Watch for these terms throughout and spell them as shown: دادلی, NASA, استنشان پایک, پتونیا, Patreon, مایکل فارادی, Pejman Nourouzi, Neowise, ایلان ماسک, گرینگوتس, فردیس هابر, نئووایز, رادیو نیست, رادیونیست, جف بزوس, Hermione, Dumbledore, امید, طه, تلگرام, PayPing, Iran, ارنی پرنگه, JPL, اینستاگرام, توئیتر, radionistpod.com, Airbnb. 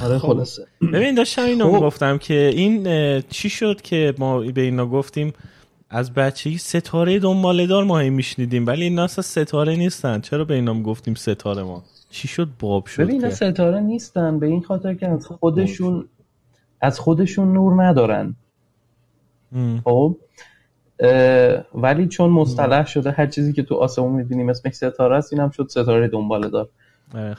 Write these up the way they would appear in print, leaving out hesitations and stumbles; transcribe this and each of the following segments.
آره خلاصه ببین داشتم اینو گفتم که این چی شد که ما به اینا گفتیم از بچگی ستاره دنباله‌دار ما هم میشنیدیم ولی این ناسا ستاره نیستن، چرا به اینا گفتیم ستاره؟ ما چی شد باب شد؟ ببین اینا ستاره نیستن به این خاطر که از خودشون نور ندارن. خب ولی چون مصطلح شده هر چیزی که تو آسمون می‌بینیم اسمش ستاره است، اینم شد ستاره دنباله‌دار.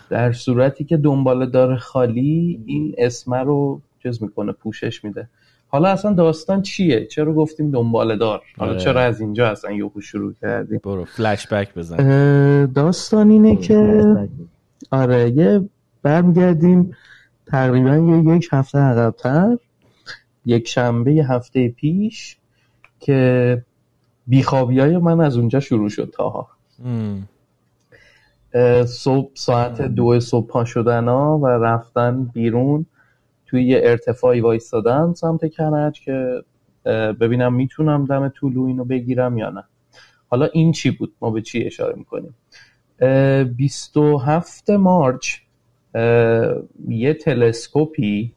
در صورتی که دنباله‌دار خالی این اسم رو جز میکنه، پوشش میده. حالا اصلا داستان چیه؟ چرا گفتیم دنباله‌دار؟ حالا چرا از اینجا اصلا یهو شروع کردیم؟ برو فلش بک بزن. داستان اینه که آره یه برمیگردیم تقریبا یک هفته عقب‌تر، یک شنبه هفته پیش که بیخوابیای من از اونجا شروع شد. تاها صبح ساعت 2 صبح پا شدن‌ها و رفتن بیرون، توی یه ارتفاعی وایستادم سمت کرج که ببینم میتونم دم طلوع اینو بگیرم یا نه. حالا این چی بود؟ ما به چی اشاره میکنیم؟ 27 مارچ یه تلسکوپی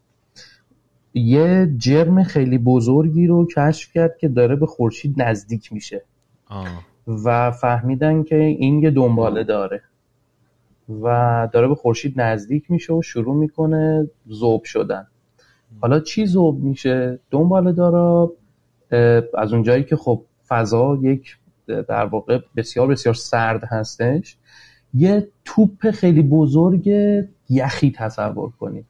یه جرم خیلی بزرگی رو کشف کرد که داره به خورشید نزدیک میشه و فهمیدن که این یه دنباله داره و داره به خورشید نزدیک میشه و شروع میکنه ذوب شدن. حالا چی ذوب میشه؟ دنباله دارا از اونجایی که خب فضا یک در واقع بسیار بسیار سرد هستش، یه توپ خیلی بزرگ یخی تصور کنید.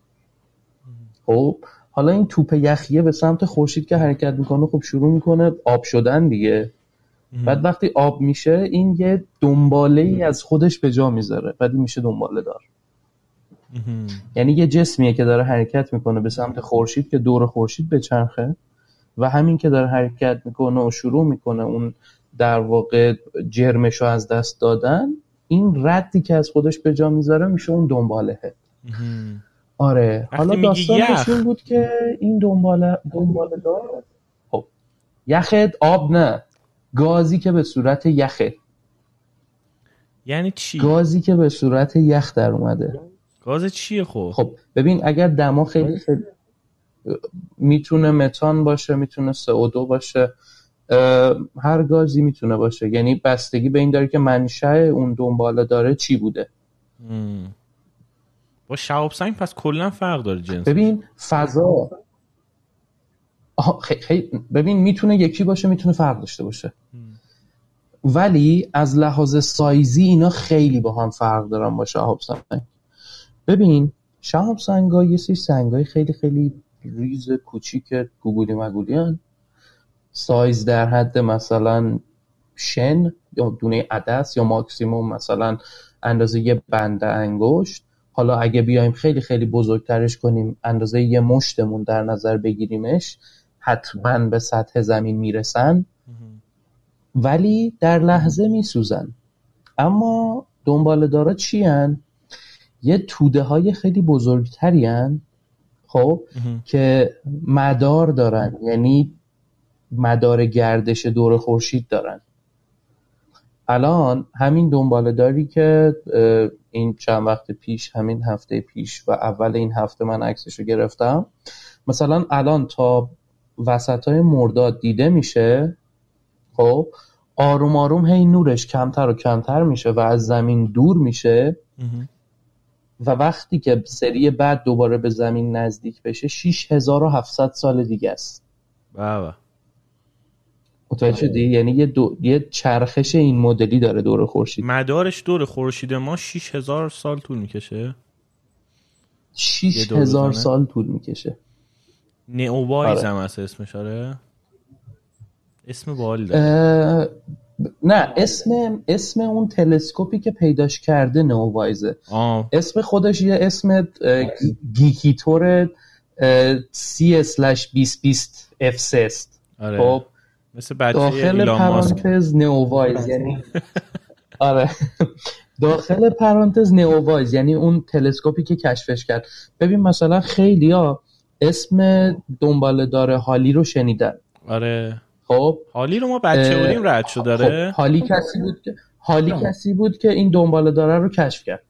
خب حالا این توپ یخیه به سمت خورشید که حرکت میکنه خب شروع میکنه آب شدن دیگه. بعد وقتی آب میشه این یه دنباله‌ای از خودش به جا میذاره، بعد میشه دنباله دار. یعنی یه جسمیه که داره حرکت میکنه به سمت خورشید که دور خورشید بچرخه و همین که داره حرکت میکنه و شروع میکنه اون در واقع جرمش رو از دست دادن، این ردی که از خودش به جا میذاره میشه اون دنبالهه. آره حالا داستانش این بود که این دنباله دار خب یخت آب نه، گازی که به صورت یخه. یعنی چی؟ گازی که به صورت یخ در اومده. گاز چیه خب؟ خب ببین اگر دما خیلی میتونه متان باشه، میتونه CO2 باشه، هر گازی میتونه باشه. یعنی بستگی به این داره که منشأ اون دنباله داره چی بوده. با شهاب سنگ پس کلا فرق داره جنس. ببین فضا ببین میتونه یکی باشه میتونه فرق داشته باشه، ولی از لحاظ سایزی اینا خیلی با هم فرق دارن با شهاب سنگ. ببین شهاب سنگا یه سری سنگای خیلی خیلی ریز کوچیک گوگولی مگولیان، سایز در حد مثلا شن یا دونه عدس یا ماکسیموم مثلا اندازه یه بند انگشت. حالا اگه بیایم خیلی خیلی بزرگترش کنیم اندازه یه مشتمون در نظر بگیریمش، حتما به سطح زمین میرسن ولی در لحظه میسوزن. اما دنباله دارا چی هن؟ یه توده های خیلی بزرگتری هن خب که مدار دارن، یعنی مدار گردش دور خورشید دارن. الان همین دنباله داری که این چند وقت پیش، همین هفته پیش و اول این هفته من عکسشو گرفتم، مثلا الان تا وسطای مرداد دیده میشه خب، آروم آروم هی نورش کمتر و کمتر میشه و از زمین دور میشه و وقتی که سری بعد دوباره به زمین نزدیک بشه 6700 سال دیگه است. بابا یعنی یه چرخش این مدلی داره دور خورشید. مدارش دور خورشید ما 6000 سال طول میکشه. 6000 سال طول میکشه. نئووایز هم هست اسمش. آره اسم باحال داره. نه اسم اون تلسکوپی که پیداش کرده نئووایزه. اسم خودش یه اسم گیکیتور 30/2020 FC است. آره. خب مثل بچه ایلان ماسک. داخل پرانتز نئووایز یعنی آره داخل پرانتز نئووایز یعنی اون تلسکوپی که کشفش کرد. ببین مثلا خیلیا اسم دنباله دار هالی رو شنیدن. آره خب هالی رو ما بچه بودیم رد شد. داره خب. هالی کسی بود که این دنباله داره رو کشف کرد.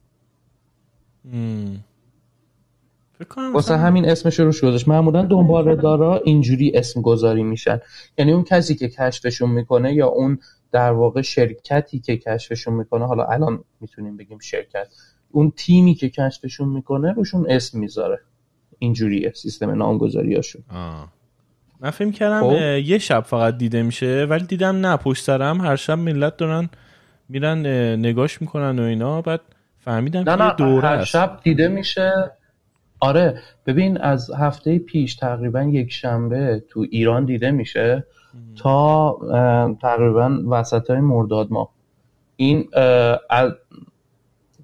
واسه همین اسمش رو گذاشت. معمولا دنباله دارا اینجوری اسم گذاری میشن، یعنی اون کسی که کشفشون میکنه یا اون در واقع شرکتی که کشفشون میکنه، حالا الان میتونیم بگیم شرکت، اون تیمی که کشفشون میکنه روشون اسم میذاره. اینجوریه سیستم نامگذاریاشون. من فکر کردم یه شب فقط دیده میشه، ولی دیدم نه، پشت سرم هر شب ملت دارن میرن نگاش میکنن و اینا. بعد فهمیدم که یه دوره هر شب دیده میشه. آره ببین، از هفته پیش تقریبا یک شنبه تو ایران دیده میشه تا تقریبا وسطای مرداد ماه. این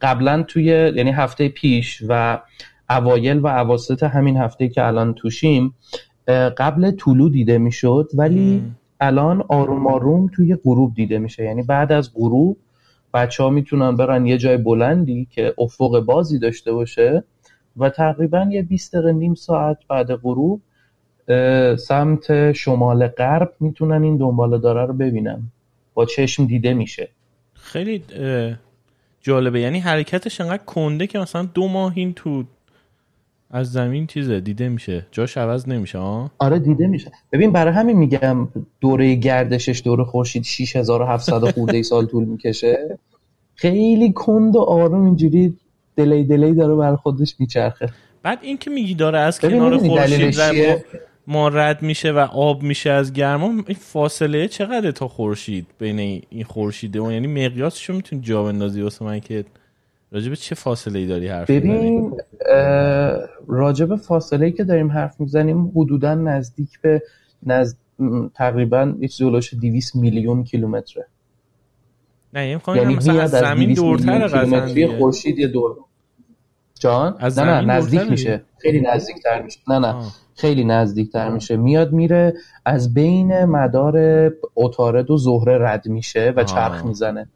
قبلا توی، یعنی هفته پیش و اوایل و اواسط همین هفته که الان توشیم، قبل طلوع دیده میشد، ولی الان آروم آروم توی غروب دیده میشه. یعنی بعد از غروب بچه ها میتونن برن یه جای بلندی که افق بازی داشته باشه و تقریبا یه 20 دقیقه نیم ساعت بعد غروب سمت شمال غرب میتونن این دنباله داره رو ببینن، با چشم دیده میشه. خیلی جالبه، یعنی حرکتش انقدر کنده که مثلا 2 ماه این تو از زمین چیزه دیده میشه، جاش عوض نمیشه. آره دیده میشه. ببین برای همین میگم دوره گردشش دور خورشید 6700 خورده سال طول میکشه. خیلی کند و آروم اینجوری دلی داره بر خودش میچرخه. بعد این که میگی داره از کنار خورشید ما رد میشه و آب میشه از گرما، این فاصله چقدره تا خورشید بین این خورشیده و، یعنی مقیاسشو میتونی جا بندازی واسه من که راجب چه فاصله‌ای داری حرف میزنی؟ ببین راجب فاصله‌ای که داریم حرف میزنیم حدوداً نزدیک به تقریباً یه جلوش 200 میلیون کیلومتره. نه این می‌خوام یعنی مثلا از زمین دورتر قزنبی خورشید یه دور جان نه نزدیک میشه، خیلی نزدیک‌تر میشه. نه خیلی نزدیک‌تر میشه، میاد میره از بین مدار عطارد و زهره رد میشه و چرخ میزنه.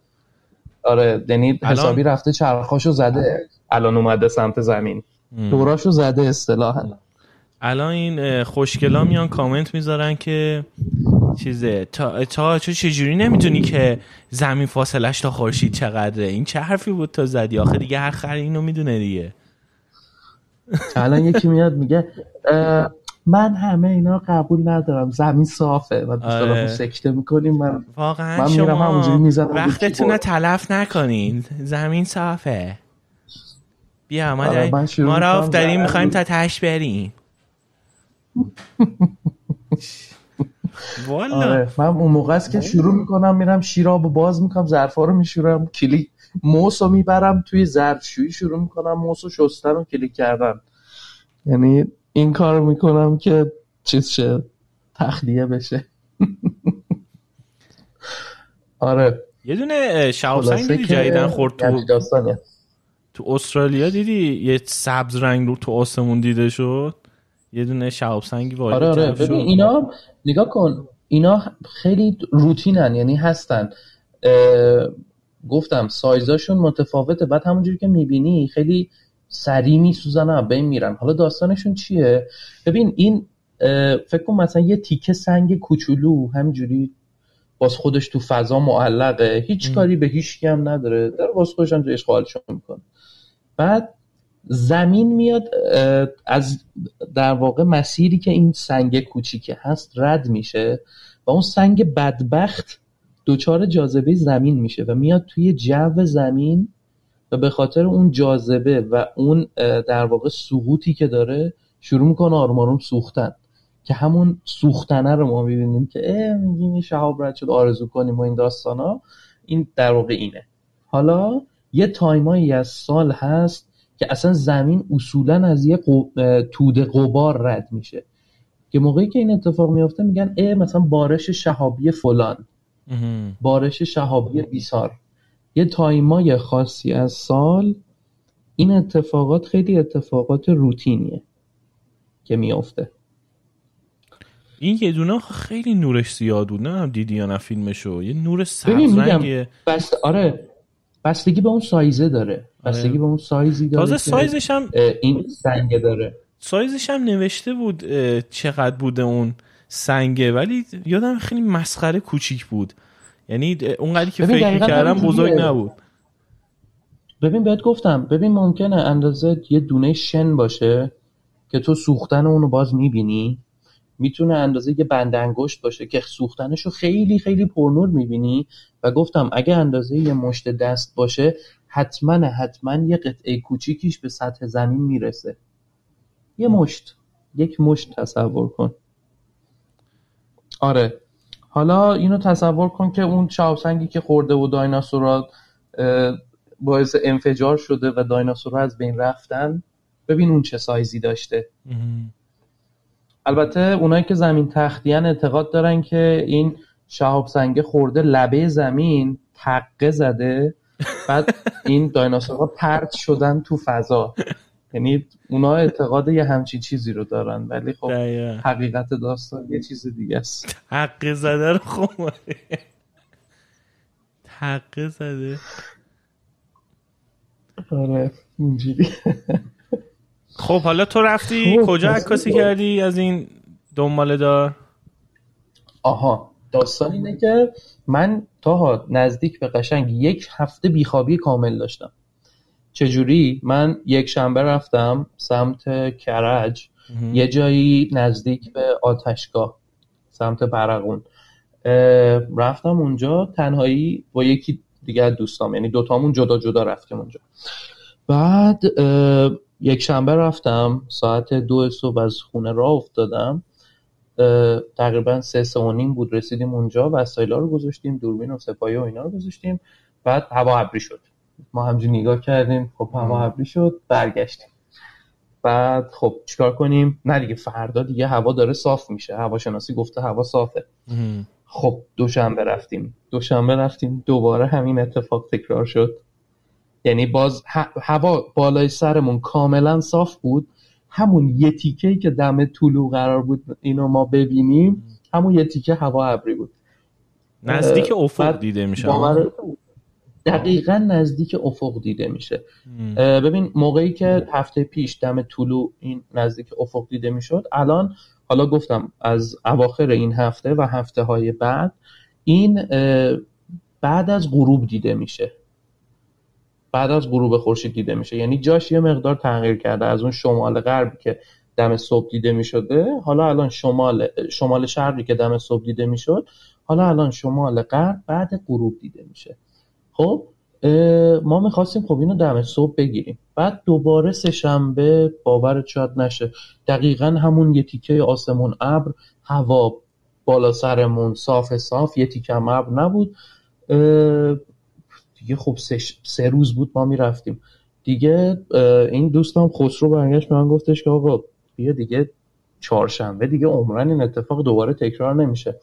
آره یعنی حسابی رفته چرخاشو زده، الان اومده سمت زمین، دوراشو زده اصطلاحاً. الان این خوشگلا میان کامنت میذارن که چیزه تا چجوری نمیتونی که زمین فاصلش تا خورشید چقدره؟ این چه حرفی بود تا زدی؟ آخه دیگه هر خری اینو میدونه دیگه. الان یکی میاد میگه من همه اینا قبول ندارم، زمین صافه و دوستانمون سکته میکنیم. من واقعا من شما وقتتون تلف نکنین، زمین صافه، بیا ما را افتادیم میخواییم تا تش بریم. آره من اون موقع است که شروع میکنم میرم شیرابو باز میکنم، ظرفا رو میشورم، کلیک موسو میبرم توی ظرفشویی شروع میکنم موسو شستن و کلیک کردن. یعنی این کار میکنم که چیز شه، تخلیه بشه. آره یه دونه شاوسنگ دیدی جدیدن خورد تو استرالیا؟ دیدی یه سبز رنگ رو تو آسمون دیده شد، یه دونه شاوسنگی وارد شد. آره ببین اینا نگاه کن، اینا خیلی روتینن، یعنی هستن. گفتم سایزاشون متفاوته، بعد همونجوری که میبینی خیلی سری میسوزن و بین میرن. حالا داستانشون چیه؟ ببین این فکر کنم مثلا یه تیکه سنگ کوچولو همینجوری باز خودش تو فضا معلقه، هیچ کاری به هیچ کی هم نداره، در باز خودش هم تو اشغالش میکنه. بعد زمین میاد از در واقع مسیری که این سنگ کوچیکه هست رد میشه و اون سنگ بدبخت دوچار جاذبه زمین میشه و میاد توی جو زمین و به خاطر اون جاذبه و اون در واقع سقوطی که داره شروع میکنه آروم آروم سوختن، که همون سوختنه رو ما میبینیم که میگیم شهاب رد شد، آرزو کنیم و این داستانا. این در واقع اینه. حالا یه تایمایی از سال هست که اصلا زمین اصولا از یه توده غبار رد میشه، که موقعی که این اتفاق میفته میگن مثلا بارش شهابی فلان، بارش شهابی بیسار. یه تایمای خاصی از سال این اتفاقات خیلی اتفاقات روتینیه که میافته. این یه دونه خیلی نورش زیاد بود، نه دیدی یا نه فیلمشو؟ یه نور سبز رنگه. آره بستگی به اون سایزه داره، بستگی به اون سایزی داره. تازه سایزش هم این سنگه داره، سایزش هم نوشته بود چقدر بوده اون سنگه، ولی یادم خیلی مسخره کوچیک بود، یعنی اونقدری که فکر کردم بزرگ نبود. ببین بهت گفتم، ببین ممکنه اندازه یه دونه شن باشه که تو سوختن اونو باز میبینی، میتونه اندازه یه بند انگشت باشه که سوختنشو خیلی خیلی پرنور میبینی و گفتم اگه اندازه یه مشت دست باشه حتما یه قطعه کوچیکیش به سطح زمین میرسه. یه مشت، یک مشت تصور کن. آره حالا اینو تصور کن که اون چاوسنگی که خورده و دایناسورا باعث انفجار شده و دایناسورا از بین رفتن، ببین اون چه سایزی داشته. البته اونایی که زمین تختیان اعتقاد دارن که این شهاب سنگه خورده لبه زمین، تقه زده، بعد این دایناسورها پرت شدن تو فضا. یعنی اونا اعتقاد یه همچین چیزی رو دارن، ولی خب حقیقت داستان یه چیز دیگه است. تقه زده رو خوبه. تقه زده. آره اینجوری. خب حالا تو رفتی کجا عکاسی کردی از این دنباله دار؟ آها داستان اینه که من تا نزدیک به قشنگ یک هفته بیخوابی کامل داشتم. چجوری؟ من یک شنبه رفتم سمت کرج، یه جایی نزدیک به آتشگاه سمت برقون، رفتم اونجا تنهایی با یکی دیگه دوستام، یعنی دوتامون جدا جدا رفتیم اونجا. بعد یک شنبه رفتم ساعت 2 صبح از خونه راه افتادم، تقریبا 3 و نیم بود رسیدیم اونجا، وسایلا رو گذاشتیم، دوربین و سپایه و اینا رو گذاشتیم. بعد هوا ابری شد، ما همینجوری نگاه کردیم، خب هوا ابری شد، برگشتیم. بعد خب چیکار کنیم؟ نه دیگه فردا دیگه هوا داره صاف میشه، هواشناسی گفته هوا صافه. خب دوشنبه رفتیم دوباره همین اتفاق تکرار شد. یعنی باز هوا بالای سرمون کاملا صاف بود، همون یه تیکه‌ای که دم طلوع قرار بود اینو ما ببینیم، همون یه تیکه هوا ابری بود، نزدیک افق دیده میشه. دقیقاً نزدیک افق دیده میشه. ببین موقعی که هفته پیش دم طلوع این نزدیک افق دیده میشد، الان حالا گفتم از اواخر این هفته و هفته های بعد این بعد از غروب دیده میشه، بعد از غروب خورشید دیده میشه. یعنی جاش یه مقدار تغییر کرده، از اون شمال غربی که دم صبح دیده میشده حالا الان شمال شرقی که دم صبح دیده میشد حالا الان شمال غرب بعد غروب دیده میشه. خب ما میخواستیم خب اینو دم صبح بگیریم. بعد دوباره سه شنبه، باورت شاید نشه، دقیقاً همون یه تیکه آسمون ابر، هوا بالا سرمون صاف، یه تیکه هم ابر نبود دیگه. خب سه روز بود ما میرفتیم دیگه. این دوستم خسرو برگشت به من گفتش که آقا بیا دیگه چهارشنبه دیگه عمرن این اتفاق دوباره تکرار نمیشه،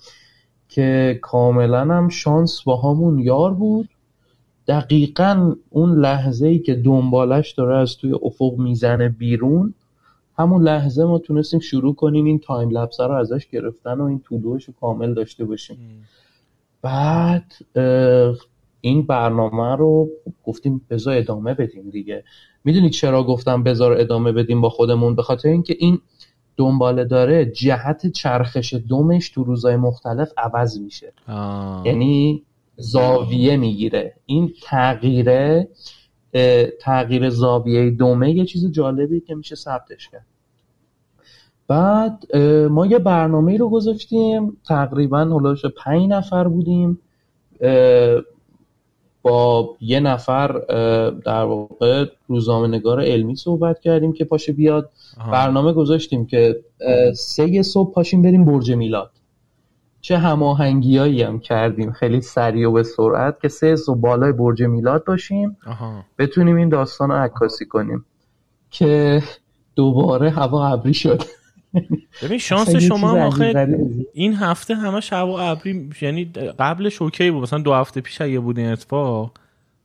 که کاملا هم شانس با همون یار بود. دقیقاً اون لحظه‌ای که دنبالش داره از توی افق میزنه بیرون، همون لحظه ما تونستیم شروع کنیم این تایم لپس رو ازش گرفتن و این طلوعش رو کامل داشته باشیم. بعد این برنامه رو گفتیم بذار ادامه بدیم دیگه. میدونی چرا گفتم بذار ادامه بدیم با خودمون؟ به خاطر اینکه این دنباله داره جهت چرخش دومش تو روزهای مختلف عوض میشه، یعنی زاویه میگیره. این تغییر زاویه دومه یه چیز جالبی که میشه ثبتش کرد. بعد ما یه برنامه رو گذاشتیم، تقریبا هلوش 5 نفر بودیم، با یه نفر در واقع روزنامه‌نگار علمی صحبت کردیم که پاشه بیاد. برنامه گذاشتیم که 3 صبح پاشیم بریم برج میلاد. چه هماهنگیایی هم کردیم خیلی سریع و به سرعت که 3 صبح بالای برج میلاد باشیم، بتونیم این داستان رو عکاسی کنیم، که دوباره هوا ابری شد. ببین شانس شما آخه این هفته همش هوا ابری، یعنی قبلش اوکی بود، مثلا 2 هفته پیش اگه بود این اتفاق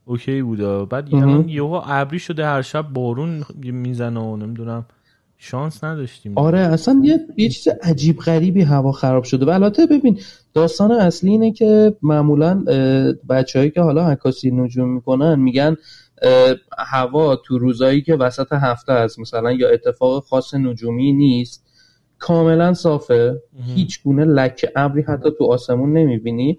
اوکی بود، بعد یعنی یهو ابری شده، هر شب بارون میزنه و نمیدونم، شانس نداشتیم. آره اصلا یه چیز عجیب غریبی هوا خراب شده. و البته ببین داستان اصلی اینه که معمولا بچه‌هایی که حالا عکاسی نجوم میکنن میگن هوا تو روزایی که وسط هفته است مثلا یا اتفاق خاص نجومی نیست، کاملا صافه، هیچ گونه لکه ابری حتی تو آسمون نمیبینی،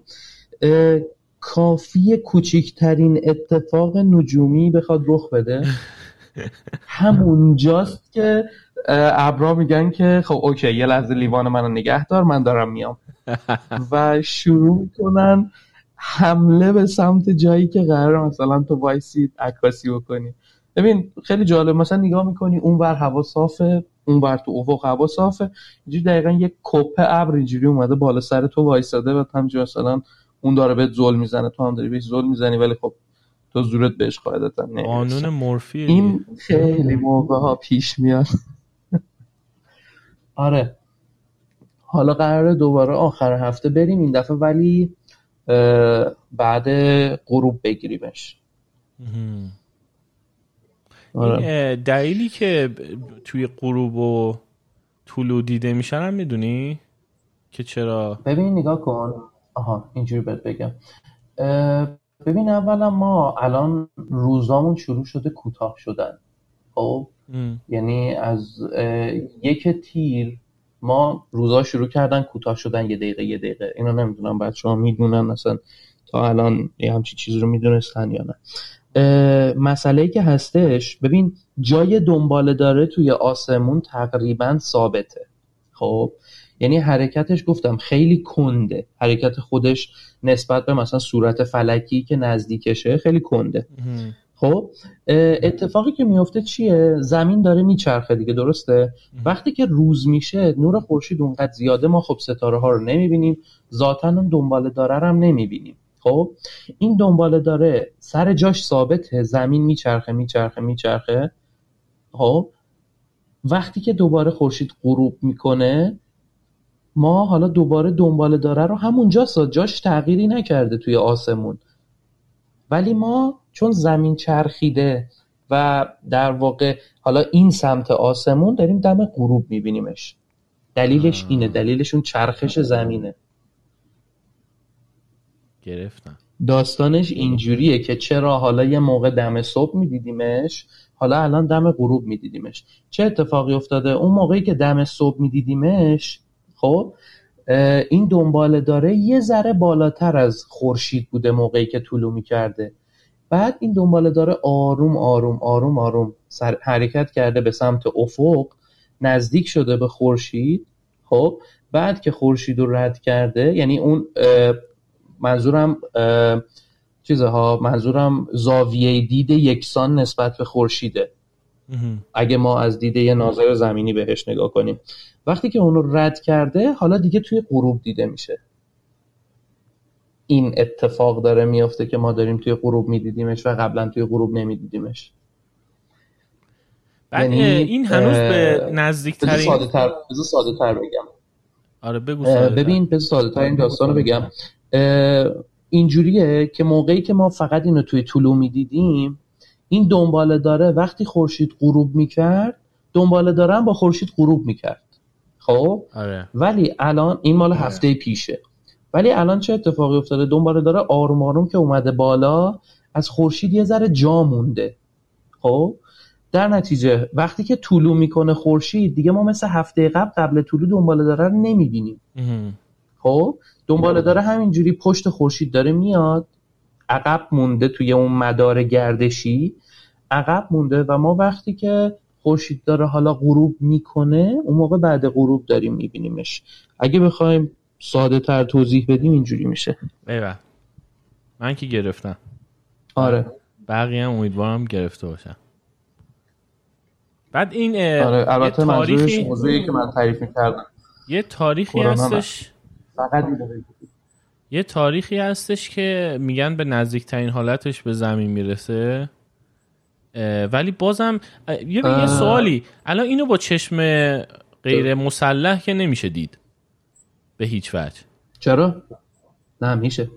کافیه کوچکترین اتفاق نجومی بخواد رخ بده همونجاست که ابرا میگن که خب اوکی یه لحظه لیوان منو نگه دار، من دارم میام و شروع میکنن حمله به سمت جایی که قراره مثلا تو وایسی عکاسی بکنی. ببین خیلی جالب، مثلا نگاه میکنی اونور هوا صافه، اونور تو افق هوا صافه، اینجوری دقیقاً یک کپه ابر اینجوری اومده بالا سر تو وایساده و همجوری مثلا اون داره بهت ظلم میزنه، تو هم داری بهش ظلم میزنی، ولی خب تو زورت بهش قاعدتا نمیرسه. قانون مورفی این خیلی موقع‌ها پیش میاد. آره حالا قراره دوباره آخر هفته بریم این دفعه، ولی بعد غروب بگیریمش. آره. دلیلی که توی غروب و طلوع دیده میشن هم میدونی که چرا؟ ببین نگاه کن، آها اینجوری بهت بگم. ببین اولا ما الان روزامون شروع شده کوتاه شدن، خب یعنی از 1 تیر ما روزا شروع کردن کوتاه شدن، 1 دقیقه. اینو نمیدونم بچه‌ها میدونن مثلا تا الان یه همچی چیز رو میدونستن یا نه. مسئله‌ای که هستش، ببین جای دنباله داره توی آسمون تقریبا ثابته، خب یعنی حرکتش گفتم خیلی کنده، حرکت خودش نسبت به مثلا صورت فلکی که نزدیکشه خیلی کنده. خب اتفاقی که میفته چیه؟ زمین داره میچرخه دیگه، درسته؟ وقتی که روز میشه نور خورشید اونقدر زیاده ما خب ستاره ها رو نمیبینیم، ذاتاً اون دنباله داره رو هم نمیبینیم. خب این دنباله داره سر جاش ثابته، زمین میچرخه. خب وقتی که دوباره خورشید غروب میکنه ما حالا دوباره دنباله داره رو همونجاست، جاش تغییری نکرده توی آسمون، ولی ما چون زمین چرخیده و در واقع حالا این سمت آسمون داریم دم غروب میبینیمش. دلیلش اینه، دلیلش اون چرخش زمینه. گرفتم. داستانش اینجوریه که چرا حالا یه موقع دم صبح میدیدیمش، حالا الان دم غروب میدیدیمش. چه اتفاقی افتاده؟ اون موقعی که دم صبح میدیدیمش خب این دنباله داره یه ذره بالاتر از خورشید بوده موقعی که طلوع میکرده، بعد این دنباله داره آروم آروم آروم آروم حرکت کرده به سمت افق، نزدیک شده به خورشید. خب بعد که خورشید رو رد کرده، یعنی اون منظورم زاویه دید یکسان نسبت به خورشیده، اگه ما از دیده ناظر زمینی بهش نگاه کنیم، وقتی که اونو رد کرده حالا دیگه توی غروب دیده میشه. این اتفاق داره میفته که ما داریم توی غروب میدیدیمش و قبلا توی غروب نمیدیدیمش. یعنی این هنوز به نزدیکترین بذار ساده تر بگم. آره بگو ساده. ببین بذار ساده تر این داستانو بگم. اینجوریه که موقعی که ما فقط اینو توی طلوع میدیدیم، این دنباله داره وقتی خورشید غروب میکرد دنباله دارن با خورشید غروب میکرد. خب آره. ولی الان این مال هفته پیشه، ولی الان چه اتفاقی افتاده؟ دنباله داره آروم آروم که اومده بالا از خورشید یه ذره جا مونده. خب در نتیجه وقتی که طلوع میکنه خورشید دیگه ما مثل هفته قبل طلوع دنباله داره رو نمیبینیم. خب دنباله داره همینجوری پشت خورشید داره میاد، عقب مونده توی اون مدار گردشی عقب مونده، و ما وقتی که خورشید داره حالا غروب میکنه اون موقع بعد غروب داریم میبینیمش. اگه بخوایم ساده تر توضیح بدیم اینجوری میشه. ایوه من که گرفتم. آره بقیه هم امیدوارم گرفته باشم. بعد این آره البته منظورش موضوعی که من تعریف میکردم یه تاریخی هستش، فقط یه تاریخی هستش که میگن به نزدیکترین حالتش به زمین میرسه، ولی بازم یه سوالی، الان اینو با چشم غیر مسلح که نمیشه دید به هیچ وجه. چرا؟ نه میشه،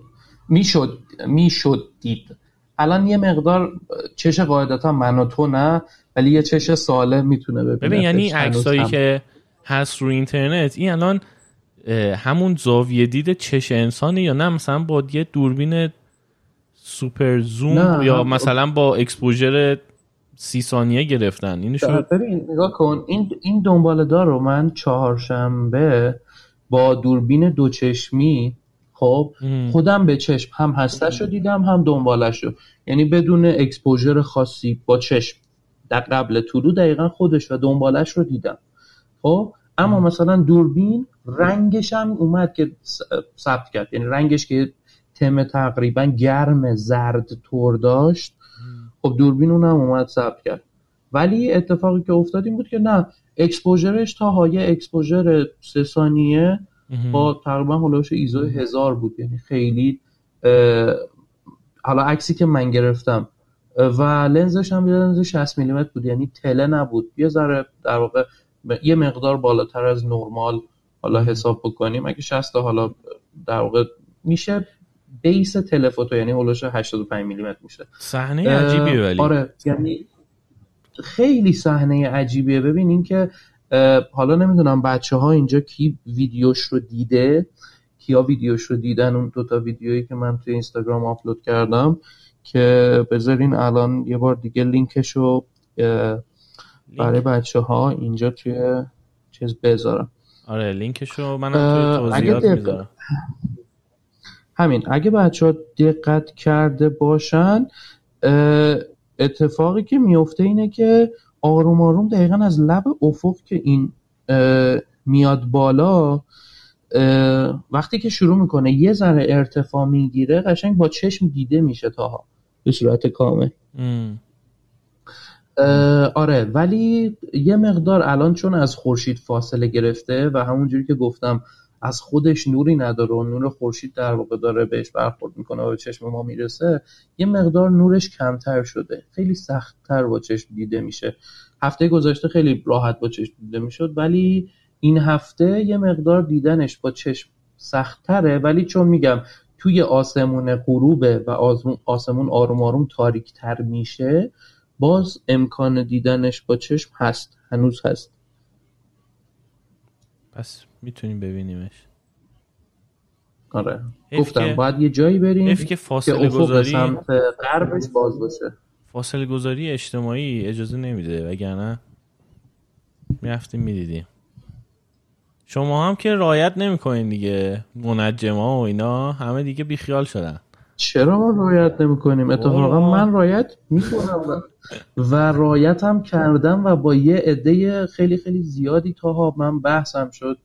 میشد دید. الان یه مقدار چش قاعدتا من و تو نه، ولی یه چش سالم میتونه ببینه. ببین یعنی عکسایی که هست رو اینترنت این الان همون زاویه دید چش انسانی یا نه مثلا با یه دوربین سوپر زوم یا مثلا با اکسپوژر 30 ثانیه گرفتن اینو شو. ببین نگاه کن این دنباله دار رو من چهارشنبه با دوربین دوچشمی خب خودم به چشم هم هستش رو دیدم هم دنبالش رو، یعنی بدون اکسپوژر خاصی با چشم در قبل طلوع دقیقا خودش و دنبالش رو دیدم. خب اما مثلا دوربین رنگش هم اومد که ثبت کرد، یعنی رنگش که تم تقریبا گرم زرد تور داشت، خب دوربین اونم اومد ثبت کرد. ولی اتفاقی که افتاد این بود که نه، اکسپوژرش تا هایه اکسپوژر 3 ثانیه با تقریبا هولوش ایزو 1000 بود، یعنی خیلی حالا عکسی که من گرفتم و لنزش هم لنز 60 میلیمتر بود، یعنی تله نبود، یه ذره در واقع یه مقدار بالاتر از نرمال حالا حساب بکنیم اگه 60 حالا در واقع میشه بیس تلفوتو، یعنی هولوش 85 میلیمتر میشه. صحنه عجیبیه ولی. آره یعنی خیلی صحنه عجیبیه. ببینین که حالا نمیدونم بچه‌ها اینجا کی ویدیوش رو دیده، کیا ویدیوش رو دیدن، اون دوتا ویدیویی که من توی اینستاگرام آپلود کردم که بذارین الان یه بار دیگه لینکش رو برای بچه‌ها اینجا توی چیز بذارم. آره لینکش رو منم توی توضیحات میذارم. همین اگه بچه‌ها دقت کرده باشن اتفاقی که میفته اینه که آروم آروم دقیقا از لب افق که این میاد بالا، وقتی که شروع میکنه یه ذره ارتفاع میگیره قشنگ با چشم دیده میشه تاها به صورت کامل. آره ولی یه مقدار الان چون از خورشید فاصله گرفته و همونجوری که گفتم از خودش نوری نداره و نور خورشید در واقع داره بهش برخورد میکنه و به چشم ما میرسه، یه مقدار نورش کمتر شده، خیلی سخت‌تر با چشم دیده میشه. هفته گذشته خیلی راحت با چشم دیده میشد ولی این هفته یه مقدار دیدنش با چشم سخت‌تره، ولی چون میگم توی آسمون غروبه و آسمون آروم آروم تاریک‌تر میشه باز امکان دیدنش با چشم هست، هنوز هست. پس میتونیم ببینیمش. آره گفتم باید یه جایی بریم که فاصله گذاری سمت غربش باز باشه. فاصله گذاری اجتماعی اجازه نمیده وگرنه میرفتیم میدیدیم. شما هم که رعایت نمیکنین دیگه، منجما و اینا همه دیگه بیخیال شدن. چرا ما رعایت نمیکنیم؟ اتفاقا من رعایت میکنم و رعایت هم کردم و با یه عده خیلی خیلی زیادی تاها من بحثم شد.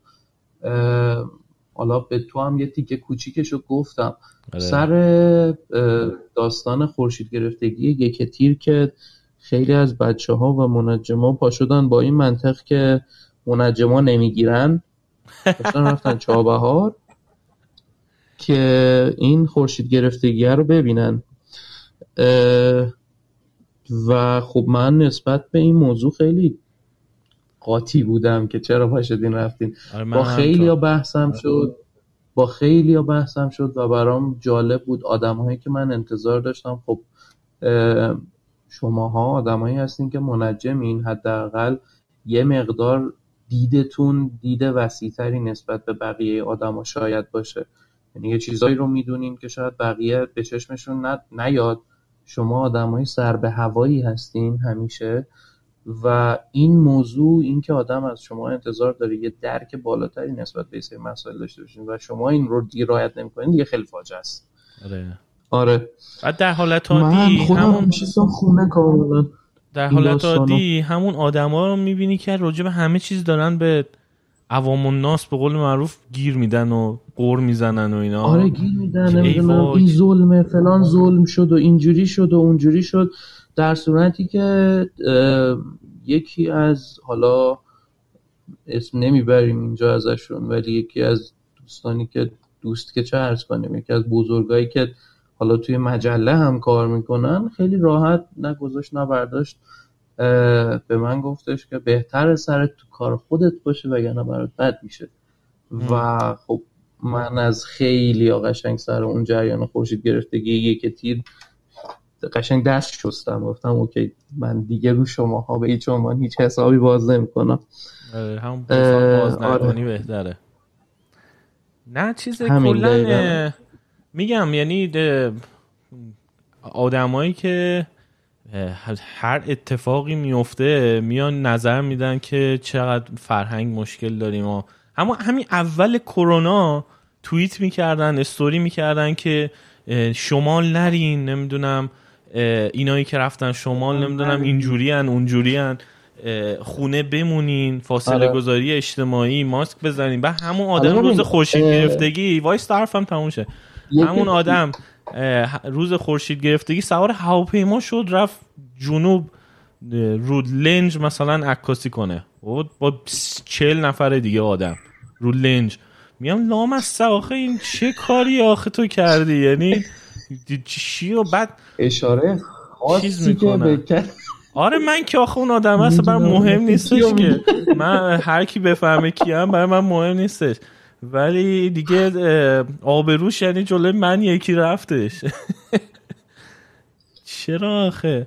حالا به تو هم یه تیکه کوچیکشو گفتم سر داستان خورشید گرفتگی یک تیر که خیلی از بچه‌ها و منجما پا شدن با این منطق که منجما نمیگیرن، داشتن رفتن چابهار که این خورشید گرفتگی رو ببینن. و خب من نسبت به این موضوع خیلی قاطی بودم که چرا پاشدین رفتین. با خیلی ها بحثم شد، با خیلی ها بحثم شد و برام جالب بود. آدم هایی که من انتظار داشتم، خب شماها آدم هایی هستین که منجمین، حداقل یه مقدار دیدتون دیده وسیع‌تری نسبت به بقیه آدم ها شاید باشه، یعنی یه چیزایی رو میدونین که شاید بقیه به چشمشون نیاد. شما آدمای سر به هوایی هستین همیشه و این موضوع، این که آدم از شما انتظار داره یه درک بالاتری نسبت به این مسائل داشته باشین و شما این رو دیگه رعایت نمی‌کنین، دیگه خیلی فاجعه است. آره. بعد در حالت عادی همون چیزا خونه کاملا در حالت عادی همون آدما رو می‌بینی که راجع به همه چیز دارن به عوام الناس به قول معروف گیر میدن و قور میزنن و اینا. آره گیر میدن، نمیدونم این ظلمه، فلان ظلم شد و اینجوری شد و اونجوری شد، در صورتی که یکی از، حالا اسم نمیبریم اینجا ازشون، ولی یکی از دوستانی که چه عرض کنیم، یکی از بزرگایی که حالا توی مجله هم کار میکنن خیلی راحت نگذاشت نبرداشت، به من گفتش که بهتره سرت تو کار خودت باشه وگرنه برات بد میشه. و خب من از خیلی قشنگ سر اون جریان خورشید گرفتگی یک تیر قشنگ دست شستم، گفتم اوکی من دیگه رو شماها به هیچ عنوان هیچ حسابی باز نمی‌کنم. همون باز نکنی بهتره. نه چیز کلا میگم، یعنی آدمایی که هر اتفاقی میفته میان نظر میدن که چقدر فرهنگ مشکل داریم و همین اول کرونا توییت میکردن، استوری میکردن که شمال نرین، نمیدونم اینایی که رفتن شمال نمیدونم اینجوری ان اونجوری ان، خونه بمونین، فاصله گذاری اجتماعی، ماسک بزنین، بعد همون آدم روز خورشید گرفتگی وایس طرفم تموم شه. همون آدم روز خورشید گرفتگی سوار هواپیما شد رفت جنوب رودلنج مثلا عکاسی کنه با 40 نفر دیگه آدم رودلنج. میام لامصب آخه این چه کاری آخه تو کردی؟ یعنی چی؟ و بعد اشاره چیز میکنه. آره من که آخه اون آدم هست برای مهم نیستش که من هر کی بفهمه کیم برای من مهم نیستش، ولی دیگه آبروش یعنی جلوی من یکی رفتش. چرا آخه؟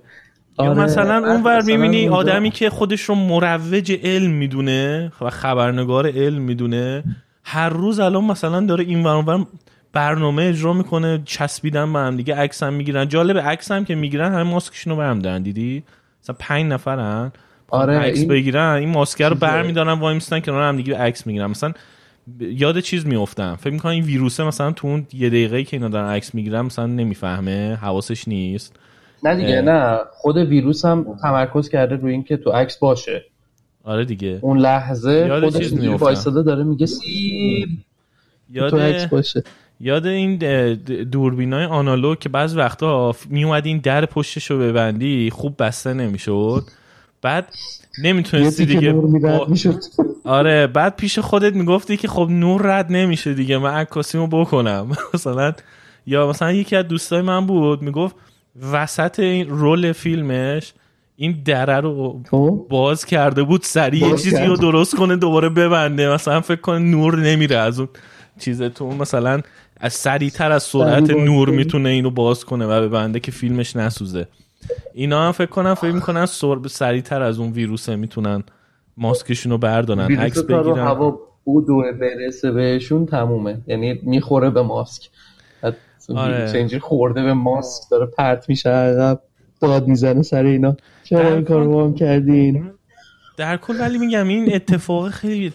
یا مثلا اونور میبینی آدمی که خودش رو مروج علم میدونه و خبرنگار علم میدونه، هر روز الان مثلا داره این ورانور برنامه اجرا میکنه، چسبیدن به هم دیگه، عکس هم میگیرن. جالب عکس هم که میگیرن همه ماسکشون رو به هم دارن، دیدی مثلا 5 نفرن عکس بگیرن، این ماسک رو برمیدارن وای میستن کنار هم دیگه عکس میگیرن. مثلا یاد چیز میافتم، فکر میکنم این ویروسه مثلا تو اون یه دقیقه‌ای که اینا دارن عکس میگیرن مثلا نمیفهمه، حواسش نیست. نه دیگه نه، خود ویروس هم تمرکز کرده روی این که تو عکس باشه. آره دیگه اون لحظه خودش وایساده داره میگه سیب تو عکس باشه. یاد این دوربینای آنالوگ که بعض وقتا میومد این در پشتشو ببندی خوب بسته نمیشد، بعد نمیتونستی دیگه آره بعد پیش خودت میگفتی که خب نور رد نمیشه دیگه من عکاسیمو بکنم. مثلا یا مثلا یکی از دوستای من بود میگفت وسط این رول فیلمش این دره رو باز کرده بود سریع یه چیزی رو درست کنه دوباره ببنده، مثلا فکر کنه نور نمیره از اون چیزتون، مثلا از سریعتر از سرعت نور میتونه اینو باز کنه و ببنده که فیلمش نسوزه. اینا هم فکر میکنن سریعتر از اون ویروسه میتونن ماسکشون رو بردارن عکس بگیرن. هوا بودوه برسه بهشون تمومه، یعنی میخوره به ماسک. آره. چنجی خورده به ماسک داره پرت میشه عقب، باد میزنه سر اینا. چرا این کارو با هم کردین؟ در کل ولی میگم این اتفاق خیلی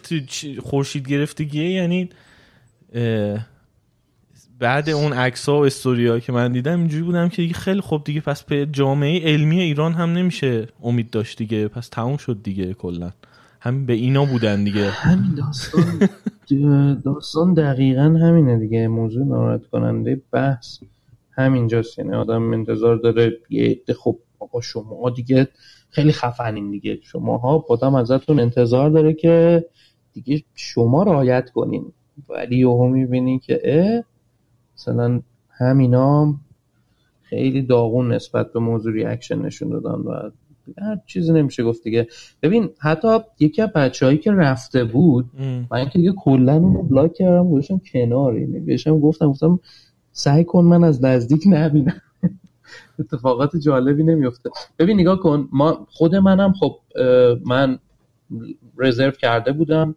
خورشید گرفتگیه، یعنی بعد اون عکس‌ها و استوری‌ها که من دیدم اینجوری بودم که خیلی خوب دیگه، پس به جامعه علمی ایران هم نمیشه امید داشت دیگه، پس تموم شد دیگه، کلا هم به اینا بودن دیگه. همین داستان دقیقاً همینه دیگه. موضوع ناراحت کننده بحث همینجاست، یعنی آدم انتظار داره یه خب آقا شما دیگه خیلی خفنین دیگه، شماها آدم ازتون انتظار داره که دیگه شما رعایت کنین، ولی یهو میبینی که مثلا همینام خیلی داغون نسبت به موضوع ریاکشن نشون دادن و هر چیزی نمیشه گفت دیگه. ببین حتی یکی از بچه‌هایی که رفته بود من که دیگه کلا اونو بلاک کردم گذاشتم کنار، یعنی بهش گفتم سعی کن من از نزدیک نبینم. اتفاقات جالبی نمیفته. ببین نگاه کن، خود منم خب من رزرو کرده بودم،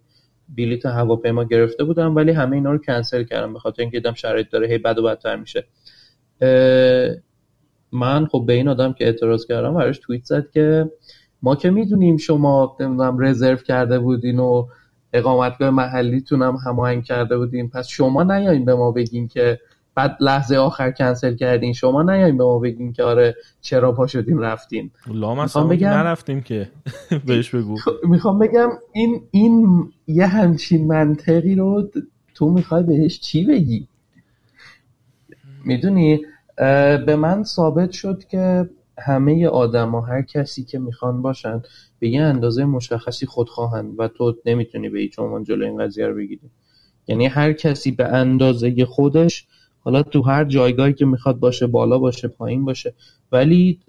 بلیط هواپیما گرفته بودم، ولی همه اینا رو کنسل کردم به خاطر اینکه دیدم شرایط داره هی بد و بدتر میشه. من خب به این آدم که اعتراض کردم براش توییت زد که ما که میدونیم شما نمیدونم رزرو کرده بودین و اقامتگاه محلیتون هم هماهنگ کرده بودین، پس شما نیاین به ما بگین که بعد لحظه آخر کنسل کردین، شما نیاین به ما بگین که آره چرا پا شدین رفتین. میخوام بگم نرفتیم که بهش بگو. میخوام بگم این یه همچین منطقی رو تو میخوای بهش چی بگی؟ میدونی به من ثابت شد که همه آدما هر کسی که میخوان باشن به یه اندازه مشخصی خودخواهن و تو نمیتونی به هیچ عنوان جلوی این قضیه رو بگیری. یعنی هر کسی به اندازه خودش، حالا تو هر جایگاهی که میخواد باشه، بالا باشه پایین باشه، ولی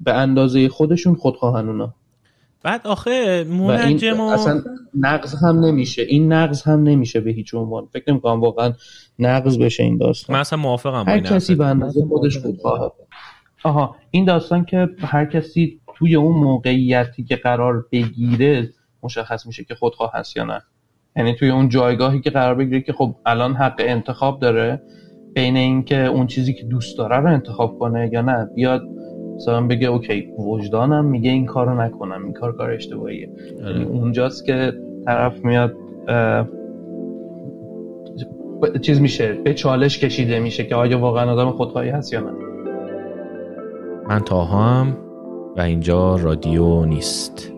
به اندازه خودشون خودخواهن اونا. بعد آخه منجم اصلا نقض هم نمیشه، این نقض هم نمیشه به هیچ عنوان. فکر نمی‌کنم واقعا نقض بشه این داستان. من اصلا موافقم با این. هر کسی به اندازه خودش خودخواه. آها، این داستان که هر کسی توی اون موقعیتی که قرار بگیره مشخص میشه که خودخواه هست یا نه. یعنی توی اون جایگاهی که قرار بگیره که خب الان حق انتخاب داره بین این که اون چیزی که دوست داره رو انتخاب کنه یا نه، بیاد مثلا بگه اوکی وجدانم میگه این کارو نکنم، این کار اشتباهیه. یعنی اونجاست که طرف میاد چیز میشه، به چالش کشیده میشه که آیا واقعا آدم خودخواهی هست یا نه. من تاهام و اینجا رادیو نیست.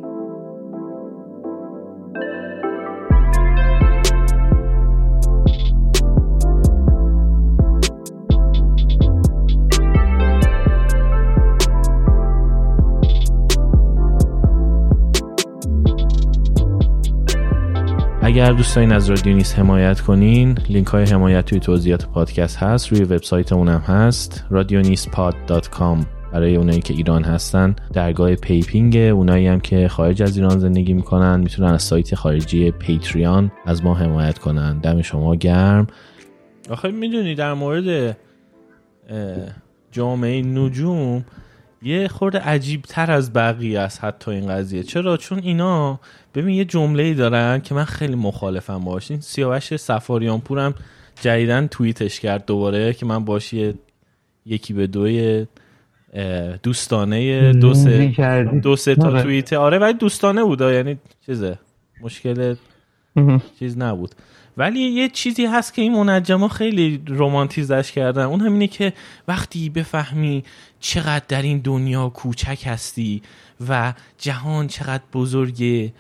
اگر دوست دارین از رادیو نیست حمایت کنین، لینک های حمایت توی توضیحات پادکست هست، روی وبسایتمون هم هست، radionistpod.com. برای اونایی که ایران هستن درگاه پیپینگ، اونایی هم که خارج از ایران زندگی میکنن میتونن از سایت خارجی پیتریان از ما حمایت کنن. دم شما گرم. آخه میدونی در مورد جامعه نجوم یه خورده عجیب تر از بقیه است حتی این قضیه. چرا؟ چون اینا ببین یه جمله‌ای دارن که من خیلی مخالفم باهاش. این سیاوش صفاریان‌پور هم جدیداً توییتش کرد دوباره که من باش یکی به دوی دوستانه دو سه تا توییت. آره ولی دوستانه بود، یعنی چیزه مشکل چیز نبود. ولی یه چیزی هست که این منجما خیلی رمانتیزش کردن، اون همینه که وقتی بفهمی چقدر در این دنیا کوچک هستی و جهان چقدر بزرگه،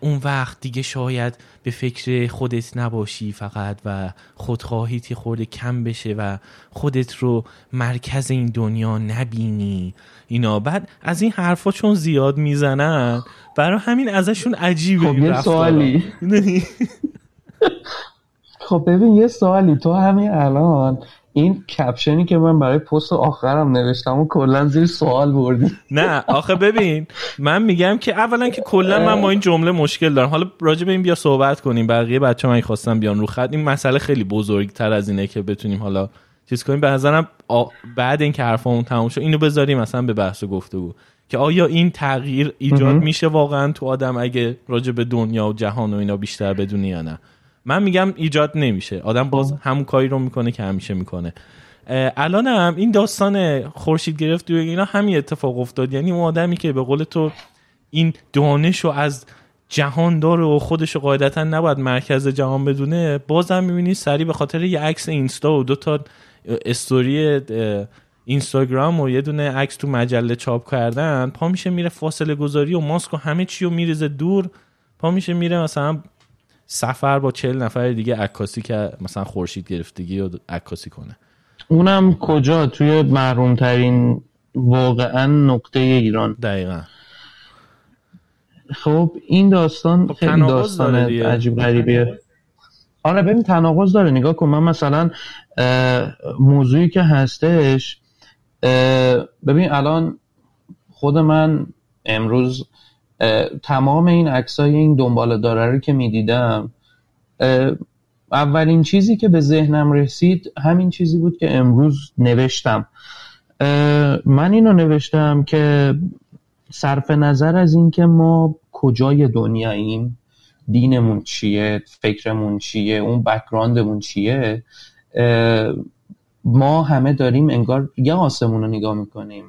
اون وقت دیگه شاید به فکر خودت نباشی فقط و خودخواهیتی خورده کم بشه و خودت رو مرکز این دنیا نبینی. اینا بعد از این حرفا چون زیاد میزنن برای همین ازشون عجیبه. خب یه سوالی خب ببین یه سوالی، تو همین الان این کپشنی که من برای پست آخرم نوشتم و کلا زیر سوال بردی. نه آخه ببین من میگم که اولا که کلا من با این جمله مشکل دارم. حالا راجع به این بیا صحبت کنیم، بقیه بچه‌ها من خواستم بیان رو خط. این مسئله خیلی بزرگتر از اینه که بتونیم حالا چیز کنیم. به نظرم بعد این که حرفمون تموم شد اینو بذاریم مثلا به بحث و گفتگو که آیا این تغییر ایجاد میشه واقعا تو آدم اگه راجع به دنیا و جهان و اینا بیشتر بدونی یا نه. من میگم ایجاد نمیشه، آدم باز همون کاری رو میکنه که همیشه میکنه. الان هم این داستان خورشید گرفت و اینا همین اتفاق افتاد. یعنی اون آدمی که به قول تو این دانشو از جهان داره و خودشو قاعدتا نباید مرکز جهان بدونه، بازم میبینی سریع به خاطر یه عکس اینستا و دو تا استوری اینستاگرام و یه دونه عکس تو مجله چاپ کردن پا میشه میره فاصله گذاری و ماسک و همه چی رو میریزه دور، پا میشه میره مثلا سفر با 40 نفر دیگه عکاسی که مثلا خورشید گرفتگی رو عکاسی کنه. اونم کجا؟ توی محرومترین واقعا نقطه ایران. دقیقاً. خب این داستان خیلی داستان عجیب غریبیه. آره ببین تناقض داره. نگاه کن من مثلا موضوعی که هستش، ببین الان خود من امروز تمام این عکسای این دنباله داره رو که میدیدم، اولین چیزی که به ذهنم رسید همین چیزی بود که امروز نوشتم. من اینو نوشتم که صرف نظر از این که ما کجای دنیاییم، دینمون چیه، فکرمون چیه، اون بک‌گراندمون چیه، ما همه داریم انگار یه آسمون رو نگاه میکنیم.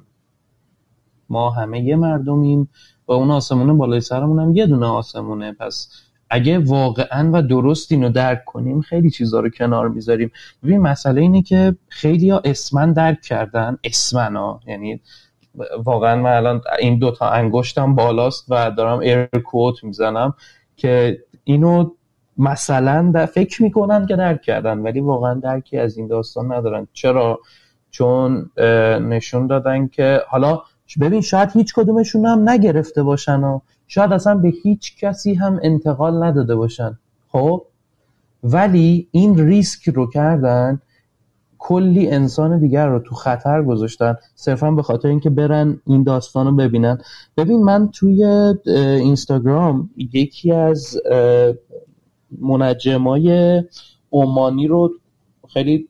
ما همه یه مردمیم و اون آسمونه بالای سرمون هم یه دونه آسمونه. پس اگه واقعا و درست اینو درک کنیم خیلی چیزا رو کنار میذاریم. ببین مسئله اینه که خیلی ها اسمن درک کردن، اسمنا، یعنی واقعا من الان این دوتا انگشتم بالاست و دارم ایر کوت میزنم که اینو مثلا فکر میکنن که درک کردن ولی واقعا درکی از این داستان ندارن. چرا؟ چون نشون دادن که حالا ببین شاید هیچ کدومشون هم نگرفته باشن و شاید اصلا به هیچ کسی هم انتقال نداده باشن، خب ولی این ریسک رو کردن، کلی انسان دیگر رو تو خطر گذاشتن صرفا به خاطر اینکه برن این داستان رو ببینن. ببین من توی اینستاگرام یکی از منجمای عمانی رو خیلی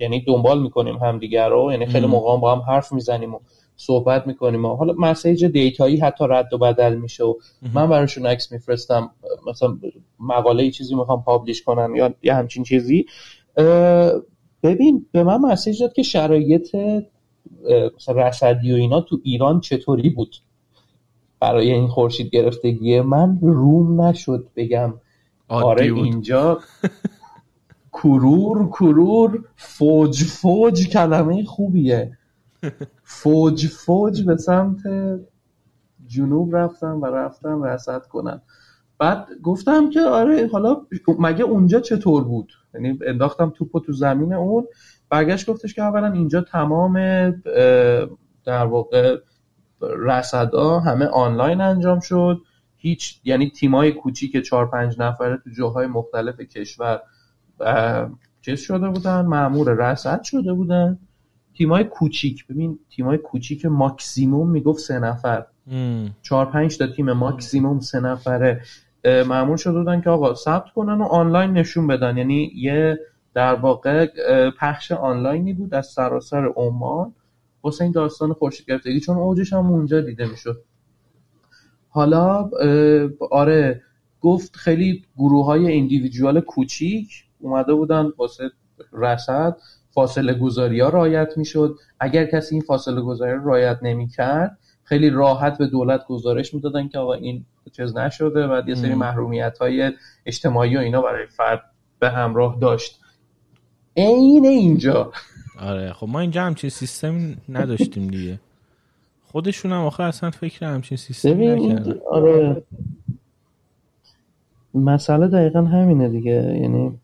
یعنی دنبال میکنیم هم دیگر رو، یعنی خیلی موقع با هم حرف میزنیم و صحبت میکنیم. حالا مسیج دیتایی حتی رد و بدل میشه و من براشون عکس میفرستم، مثلا مقاله ای چیزی میخوام پابلش کنم یا یه همچین چیزی. ببین به من مسیج داد که شرایط مثلا رصدی و اینا تو ایران چطوری بود برای این خورشید گرفتگی. من روم نشد بگم آره اینجا کرور کرور فوج فوج کلمه خوبیه فوج فوج به سمت جنوب رفتم رصد کنم. بعد گفتم که آره حالا مگه اونجا چطور بود؟ یعنی انداختم توپو تو زمین اون، برگشت گفتش که اولا اینجا تمام در واقع رصدا همه آنلاین انجام شد، هیچ یعنی تیمای کوچیک 4-5 نفره تو جاهای مختلف کشور چیز شده بودن، مأمور رصد شده بودن. تیمای کوچیک، ببین تیمای کوچیک ماکسیموم میگفت 3 نفر، 4-5 تا تیم ماکسیموم 3 نفره مأمور شده بودن که آقا ثبت کنن و آنلاین نشون بدن. یعنی یه در واقع پخش آنلاینی بود از سراسر عمان واسه این داستان خورشید گرفتگی، چون اوجش هم اونجا دیده میشد. حالا آره گفت خیلی گروهای ایندیویدوال کوچیک اومده بودن واسه رصد، فاصله گذاری ها رعایت میشد. اگر کسی این فاصله گذاری رو رعایت نمیکرد خیلی راحت به دولت گزارش میدادن که آقا این چیز نشده، بعد یه سری محرومیت های اجتماعی و اینا برای فرد به همراه داشت. اینه اینجا. آره خب ما اینجا همچین سیستمی نداشتیم دیگه، خودشون هم آخر اصلا فکر همچین سیستمی نکردن. آره مسئله دقیقا همینه دیگه. یعنی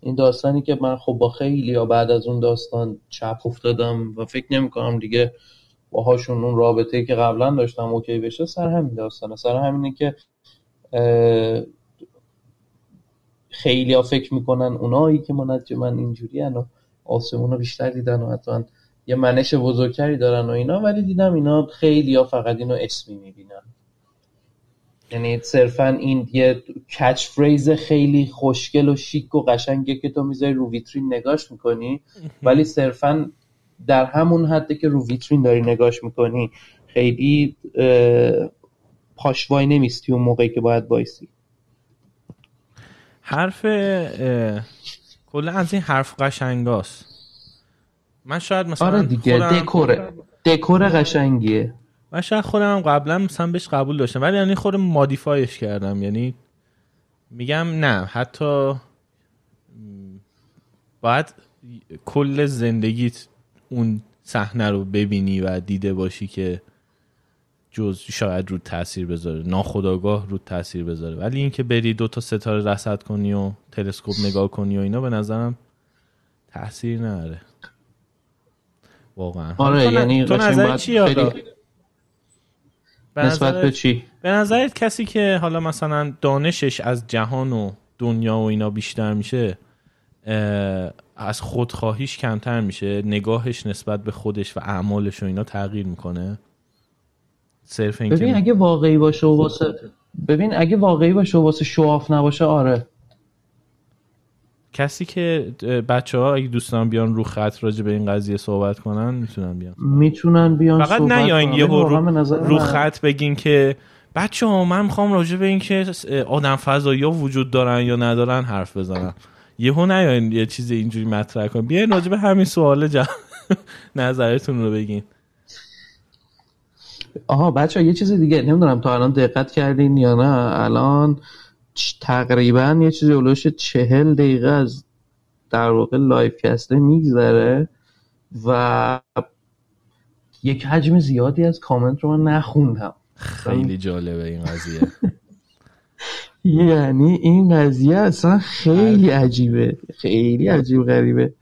این داستانی که من خب با خیلی یا بعد از اون داستان چپ افتادم و فکر نمی کنم دیگه باهاشون اون رابطه‌ای که قبلا داشتم اوکی بشه، سر همین داستانه، سر همینه که خیلی ها فکر میکنن اونایی که منجمن اینجوری هن و آسمون رو بیشتر دیدن و حتما یه منش بزرگتری دارن و اینا، ولی دیدم اینا خیلی ها فقط اینو اسمی میبینن. یعنی صرفا این یه کچ فریز خیلی خوشگل و شیک و قشنگه که تو میذاری رو ویترین نگاش میکنی، ولی صرفا در همون حده که رو ویترین داری نگاش میکنی، خیلی پاشوای نمیستی اون موقعی که باید بایستی. حرف کلا از این حرف قشنگاست. من شاید مثلا آره دیگه دکور قشنگیه، من شاید خودم قبلا مثلا بهش قبول داشتم، ولی یعنی خودم مودیفایش کردم. یعنی میگم نه، حتی باید کل زندگیت اون صحنه رو ببینی و دیده باشی که جز شاید رو تاثیر بذاره، ناخودآگاه رو تاثیر بذاره. ولی اینکه بری 2 تا ستاره رصد کنی و تلسکوپ نگاه کنی و اینا به نظرم تاثیر نداره واقعا. آره یعنی تو نظر چی آقا؟ نسبت به چی؟ به نظرت کسی که حالا مثلا دانشش از جهان و دنیا و اینا بیشتر میشه، از خودخواهیش کمتر میشه، نگاهش نسبت به خودش و اعمالش و اینا تغییر میکنه؟ صرف این ببین اگه واقعی باشه و واسه شواف نباشه. آره کسی که بچه‌ها اگه دوستان بیان رو خط راجع به این قضیه صحبت کنن میتونن بیان فقط نیاین یه رو خط بگین که بچه‌ها من می‌خوام راجع به این که آدم فضایی‌ها وجود دارن یا ندارن حرف بزنم. یهو نیاین یه چیز اینجوری مطرح کنین، بیاین راجع به همین سوال نظرتون رو بگین. آها بچه‌ها یه چیز دیگه، نمیدونم تا الان دقت کردین یا نه، الان تقریبا یه چیزی اولوش 40 دقیقه از در واقع لایف کسته میگذره و یک حجم زیادی از کامنت رو من نخوندم. خیلی جالبه این قضیه، یعنی این قضیه اصلا خیلی عجیبه، خیلی عجیب غریبه.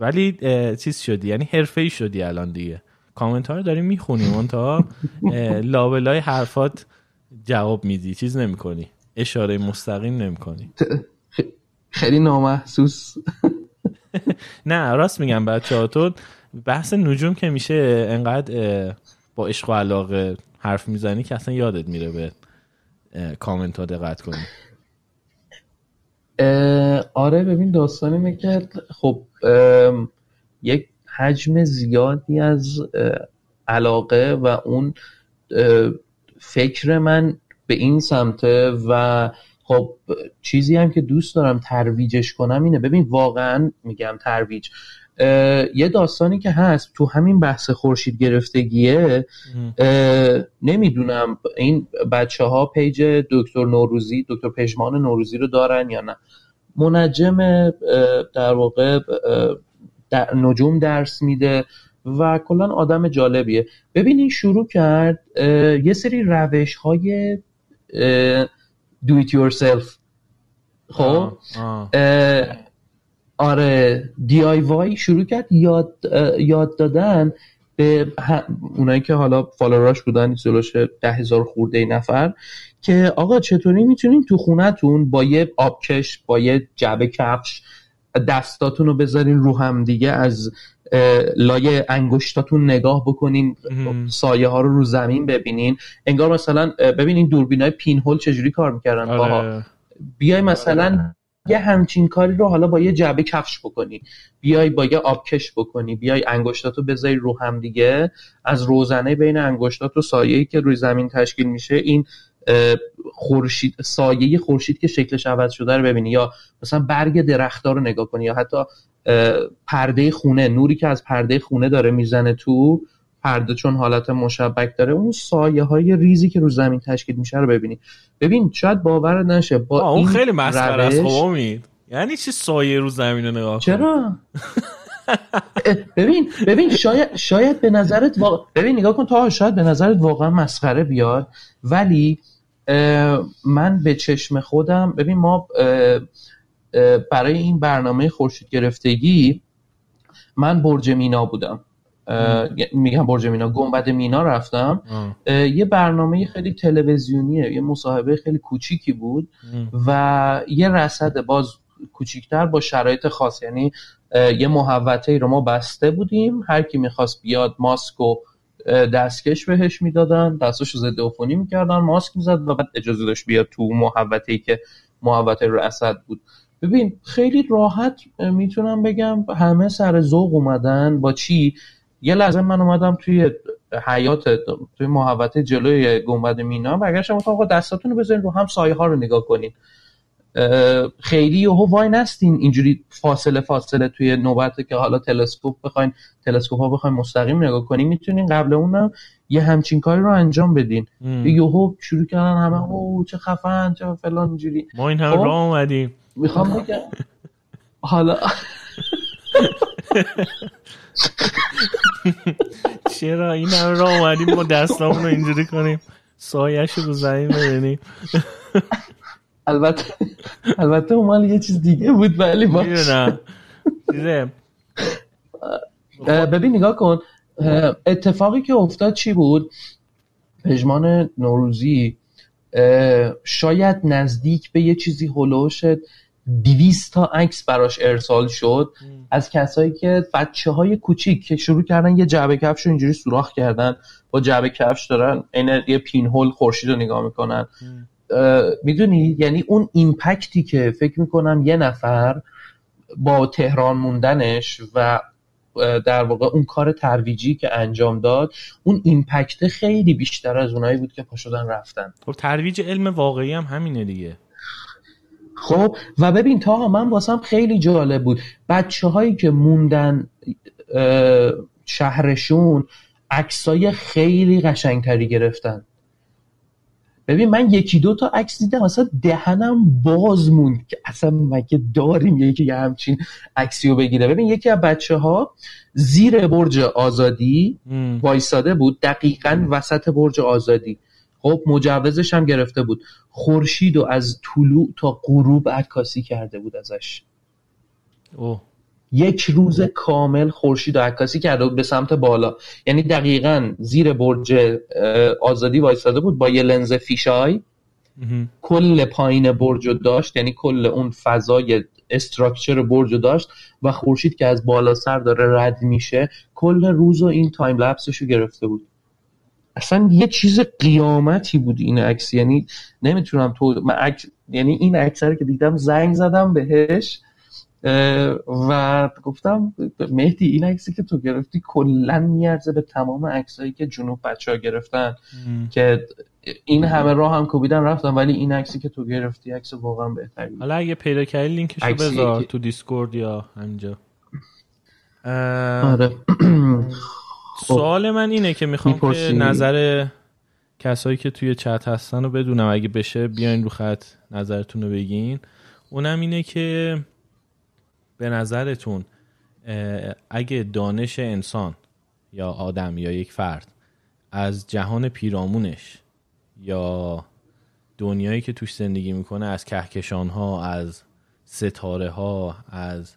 ولی چیز شدی، یعنی حرفه‌ای شدی الان دیگه، کامنت ها رو داریم میخونیم منتها لابلای حرفات جواب میدی، چیز نمیکنی، اشاره مستقیم نمی‌کنی. خیلی نامحسوس. نه راست میگم بچه‌ها، تو بحث نجوم که میشه انقدر با عشق و علاقه حرف میزنی که اصلا یادت میره به کامنت ها دقت کنی. آره ببین داستان اینه که خب یک حجم زیادی از علاقه و اون فکر من به این سمته و خب چیزی هم که دوست دارم ترویجش کنم اینه. ببین واقعا میگم ترویج یه داستانی که هست تو همین بحث خورشید گرفتگیه. نمیدونم این بچه ها پیج دکتر نوروزی، دکتر پژمان نوروزی رو دارن یا نه، منجم در واقع نجوم درس میده و کلا آدم جالبیه. ببینین شروع کرد یه سری روش‌های do it yourself، خب آره DIY شروع کرد یاد دادن به اونایی که حالا فالووراش بودن جلوش 10,000 خورده نفر که آقا چطوری میتونین تو خونتون با یه آبکش، با یه جعبه کفش دستاتون رو بذارین رو هم دیگه، از لایه انگشتاتون نگاه بکنین، سایه ها رو زمین ببینین، انگار مثلا ببینین دوربینای پین هول چجوری کار میکردن باها، بیای مثلا یه همچین کاری رو حالا با یه جعبه کفش بکنی، بیای با یه آبکش بکنی، بیای انگشتاتو بذاری رو هم دیگه، از روزنه بین انگشتات و سایه‌ای که روی زمین تشکیل میشه این خورشید، سایه خورشید که شکلش عوض شده رو ببینی، یا مثلا برگ درخت‌ها رو نگاه کنی، یا حتی پرده خونه، نوری که از پرده خونه داره میزنه تو پرده چون حالت مشبک داره، اون سایه های ریزی که رو زمین تشکیل میشه رو ببینی. ببین شاید باور نشه با اون خیلی مسخره است. خب امید یعنی چی سایه رو زمین رو نگاه کنی؟ چرا؟ ببین شاید به نظرت ببین نگاه کن تا شاید به نظرت واقعا مسخره بیاد، ولی من به چشم خودم، ببین ما برای این برنامه خورشید گرفتگی من برج مینا بودم، میگم برج مینا، گنبد مینا رفتم، یه برنامه خیلی تلویزیونیه، یه مصاحبه خیلی کوچیکی بود و یه رصد باز کوچیکتر با شرایط خاص، یعنی یه محوطه‌ای رو ما بسته بودیم، هر کی میخواست بیاد ماسک و دستکش بهش میدادن، دستاشو ضد عفونی میکردن، ماسک میزد و بعد اجازه داشت بیاد تو محوطه‌ای که محوطه رصد بود. ببین خیلی راحت میتونم بگم همه سر ذوق اومدن. با چی؟ یه لحظه من اومدم توی حیاط، توی محوطه جلوی گنبد مینا، برگشتم گفتم آقا دستاتونو بزنین رو هم، سایه ها رو نگاه کنین. خیلی یهو وای نستین اینجوری فاصله توی نوبت که حالا تلسکوپ ها بخواین مستقیم نگاه کنین، میتونین قبل اونم یه همچین کاری رو انجام بدین. یهو شروع کردن همه او چه خفن چه فلان اینجوری، ما این هم راه اومدیم. میخوام بگم حالا چرا این هم را اومدیم با دستامون رو اینجوری کنیم سایهش رو زمین ببینیم. البته اومال یه چیز دیگه بود، ولی باشه. ببین نگاه کن اتفاقی که افتاد چی بود. پژمان نوروزی شاید نزدیک به یه چیزی هلوش 200 تا عکس براش ارسال شد از کسایی که بچه‌های کوچیک که شروع کردن یه جعبه کفش رو اینجوری سوراخ کردن، با جعبه کفش دارن این یه پین هول خورشید رو نگاه میکنن. میدونی یعنی اون ایمپکتی که فکر میکنم یه نفر با تهران موندنش و در واقع اون کار ترویجی که انجام داد، اون ایمپکت خیلی بیشتر از اونایی بود که پاشدن رفتن. خب ترویج علم واقعی هم همینه دیگه. خب و ببین تا من واسم خیلی جالب بود بچه‌هایی که موندن شهرشون عکسای خیلی قشنگتری گرفتن. ببین من 1-2 تا عکس دیدم اصلا دهنم باز موند که اصلا مگه داریم یکی همچین عکسی رو بگیره. ببین یکی از بچه‌ها زیر برج آزادی وایساده بود، دقیقاً وسط برج آزادی، خب مجوزش هم گرفته بود، خورشید رو از طلوع تا غروب عکاسی کرده بود ازش. اوه. یک روز کامل خورشید رو عکاسی کرده بود به سمت بالا، یعنی دقیقاً زیر برج آزادی وایساده بود با یه لنز فیشای، کل پایین برج رو داشت، یعنی کل اون فضای استراکچر برج رو داشت و خورشید که از بالا سر داره رد میشه کل روز رو این تایم لپسش رو گرفته بود. اصلا یه چیز قیامتی بود این عکس، یعنی نمیتونم تو یعنی این عکس رو که دیدم زنگ زدم بهش و گفتم مهدی این عکسی که تو گرفتی کلن میارزه به تمام عکسایی که جنوب بچه ها گرفتن که این همه راه هم کوبیدن رفتم، ولی این عکسی که تو گرفتی عکس واقعا بهتری. حالا اگه پیدا کردی لینکشو بذار تو دیسکورد یا همینجا. آره سوال من اینه که میخوام که نظر کسایی که توی چت هستن رو بدونم، اگه بشه بیاین رو خط نظرتون رو بگین. اونم اینه که به نظرتون اگه دانش انسان یا آدم یا یک فرد از جهان پیرامونش یا دنیایی که توش زندگی میکنه، از کهکشان‌ها، از ستاره‌ها، از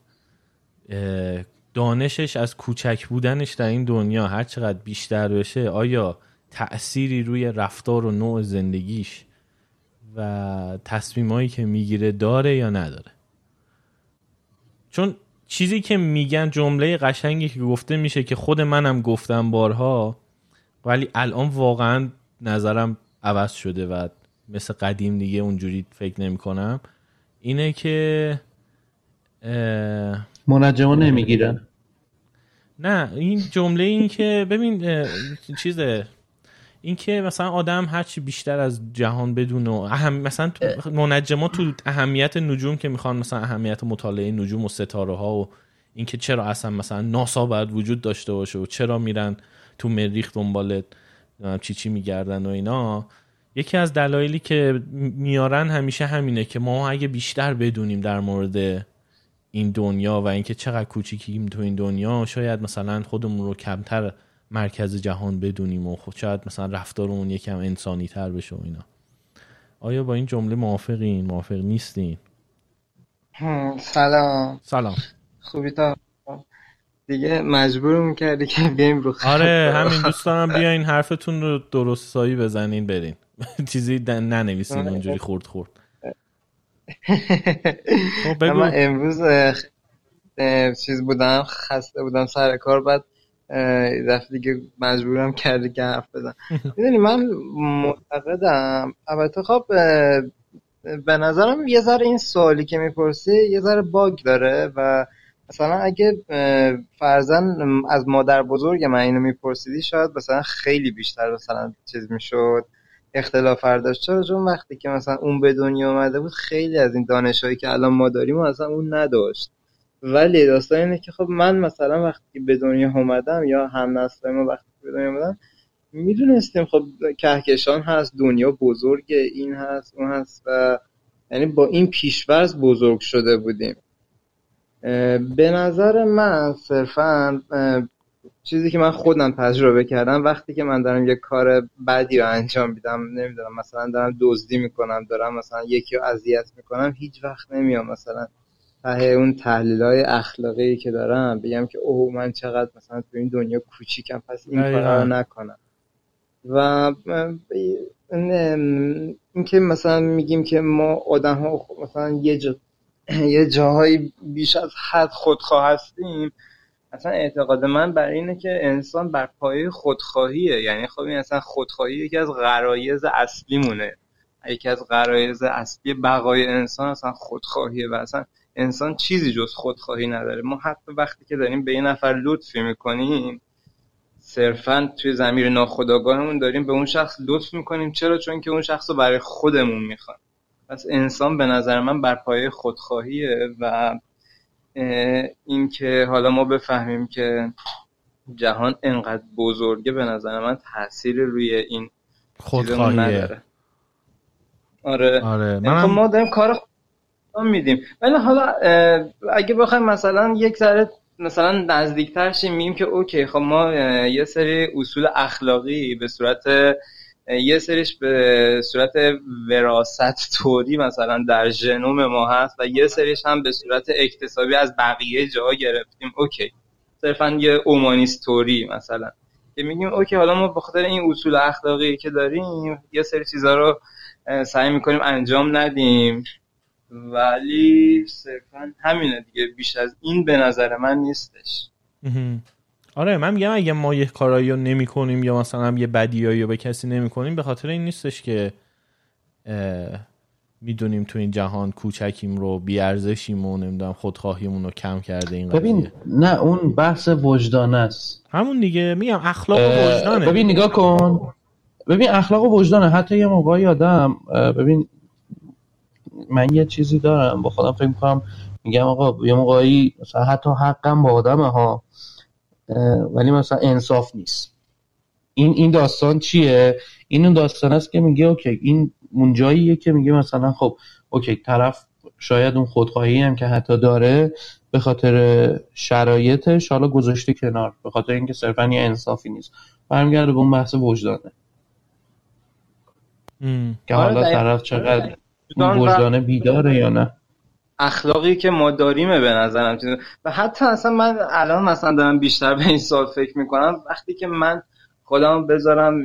دانشش، از کوچک بودنش در این دنیا هر چقدر بیشتر بشه، آیا تأثیری روی رفتار و نوع زندگیش و تصمیمایی که میگیره داره یا نداره؟ چون چیزی که میگن، جمله قشنگی که گفته میشه که خود منم گفتم بارها، ولی الان واقعا نظرم عوض شده و مثل قدیم دیگه اونجوری فکر نمی کنم، اینه که منجما نمیگیرن. نه، این جمله، این که ببین چیزه، این که مثلا آدم هرچی بیشتر از جهان بدون و مثلا منجما تو اهمیت نجوم که میخوان مثلا اهمیت مطالعه نجوم و ستاره ها و این که چرا اصلا مثلا ناسا باید وجود داشته باشه و چرا میرن تو مریخ دنبال چی میگردن و اینا، یکی از دلایلی که میارن همیشه همینه که ما اگه بیشتر بدونیم در مورد این دنیا و اینکه چقدر کوچیکیم تو این دنیا، شاید مثلا خودمون رو کمتر مرکز جهان بدونیم و شاید مثلا رفتارمون یکم انسانی تر بشه و اینا. آیا با این جمله موافقین؟ موافق نیستین؟ سلام. خوبی تا دیگه مجبورم کردی که بیایم رو خط. آره، همین دوستانم بیاین حرفتون رو درست سایی بزنین برین. چیزی ننویسین اونجوری خورد. اما امروز چیز بودم، خسته بودم سر کار، بعد یه دفعه دیگه مجبورم کردی که حرف بزنم. میدونی من معتقدم، البته خب به نظرم یه ذره این سوالی که میپرسی یه ذره باگ داره و مثلا اگه فرزن از مادر بزرگ من اینو میپرسیدی شاید مثلا خیلی بیشتر مثلا چیز میشد، اختلاف برداشت. چرا؟ چون وقتی که مثلا اون به دنیا اومده بود خیلی از این دانشایی که الان ما داریم اصلا اون نداشت. ولی داستان اینه که خب من مثلا وقتی به دنیا اومدم یا هم نسل ما وقتی به دنیا اومدن میدونستیم خب کهکشان هست، دنیا بزرگ، این هست، اون هست، و یعنی با این پیش‌فرض بزرگ شده بودیم. به نظر من صرفا چیزی که من خودم تجربه کردم وقتی که من دارم یه کار بدی رو انجام میدم، نمیدونم مثلا دارم دزدی میکنم، دارم مثلا یکی رو اذیت میکنم، هیچ وقت نمیام مثلا ته اون تحلیل‌های اخلاقی که دارم بگم که اوه من چقدر مثلا تو این دنیا کوچیکم پس این کارو نکنم. و اینکه مثلا میگیم که ما آدم‌ها مثلا یه جاهایی بیش از حد خودخواه هستیم، اصلا اعتقاد من برای اینه که انسان بر پایه خودخواهیه. یعنی خب این اصلا خودخواهی یکی از غرایز اصلی مونه، یکی از غرایز اصلی بقای انسان اصلا خودخواهیه و اصلا انسان چیزی جز خودخواهی نداره. ما حتی وقتی که داریم به یه نفر لطفی میکنیم صرفا توی ضمیر ناخودآگاهمون داریم به اون شخص لطف میکنیم. چرا؟ چون که اون شخص رو برای خودمون میخوایم. پس انسان به نظر من بر پایه خودخواهیه و این که حالا ما بفهمیم که جهان انقدر بزرگه به نظر من تأثیر روی این خودخواهی نداره. آره. ما داریم کار خودمون میدیم. ولی حالا اگه بخوایم مثلا یک ذره مثلا نزدیکتر شیم میگیم که اوکی خب ما یه سری اصول اخلاقی به صورت یه سریش به صورت وراثت طوری مثلا در ژنوم ما هست و یه سریش هم به صورت اکتسابی از بقیه جاها گرفتیم. اوکی، صرفا یه اومانیست طوری مثلا که میگیم اوکی حالا ما به خاطر این اصول اخلاقی که داریم یه سری چیزا رو سعی میکنیم انجام ندیم، ولی صرفا همینه دیگه، بیش از این به نظر من نیستش. آره، من میگم اگه ما یه کارایی رو نمی کنیم یا مثلا یه بدیایی رو به کسی نمی کنیم به خاطر این نیستش که میدونیم تو این جهان کوچکیم رو بیارزشیم و نمیدونم خودخواهیمون رو کم کرده. این ببین، نه اون بحث وجدان است، همون دیگه میگم اخلاق و وجدانه. ببین نگاه کن، ببین اخلاق و وجدانه. حتی یه موقع یادم، ببین من یه چیزی دارم با خودم فکر می‌کنم، میگم آقا یه موقعی مثلا حتی حقم با آدم‌ها، ولی مثلا انصاف نیست. این داستان چیه؟ این اون داستان است که میگه اوکی این اون جاییه که میگه مثلا خب اوکی طرف شاید اون خودخواهی هم که حتی داره به خاطر شرایطش حالا گذاشته کنار، به خاطر اینکه صرفاً یه انصافی نیست. برمیگرده به اون بحث وجدانه که حالا طرف چقدر وجدانه بیداره یا نه. اخلاقی که ما داریمه به نظرم و حتی اصلا من الان مثلا دارم بیشتر به این سال فکر میکنم، وقتی که من خودم بذارم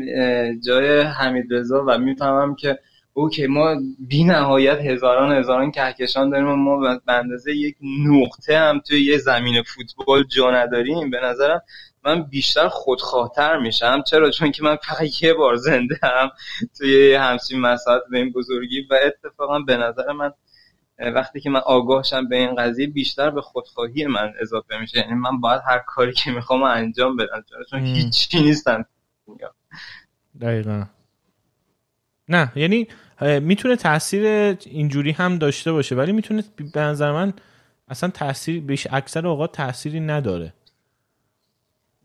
جای حمیدرضا و میفهمم که اوکی ما بی نهایت هزاران کهکشان داریم و ما به اندازه یک نقطه هم توی یه زمین فوتبال جا نداریم، به نظرم من بیشتر خودخواه‌تر میشم. چرا؟ چون که من فقط یه بار زنده هم توی همچین مساحت به این بزرگی و اتفاقا به نظر من وقتی که من آگاهشم به این قضیه بیشتر به خودخواهی من اضافه میشه، یعنی من باید هر کاری که میخوام انجام بدم چون هیچی نیستم. دقیقا نه، یعنی میتونه تاثیر اینجوری هم داشته باشه ولی میتونه به نظر من اصلا تاثیر بهش اکثر اوقات تاثیری نداره.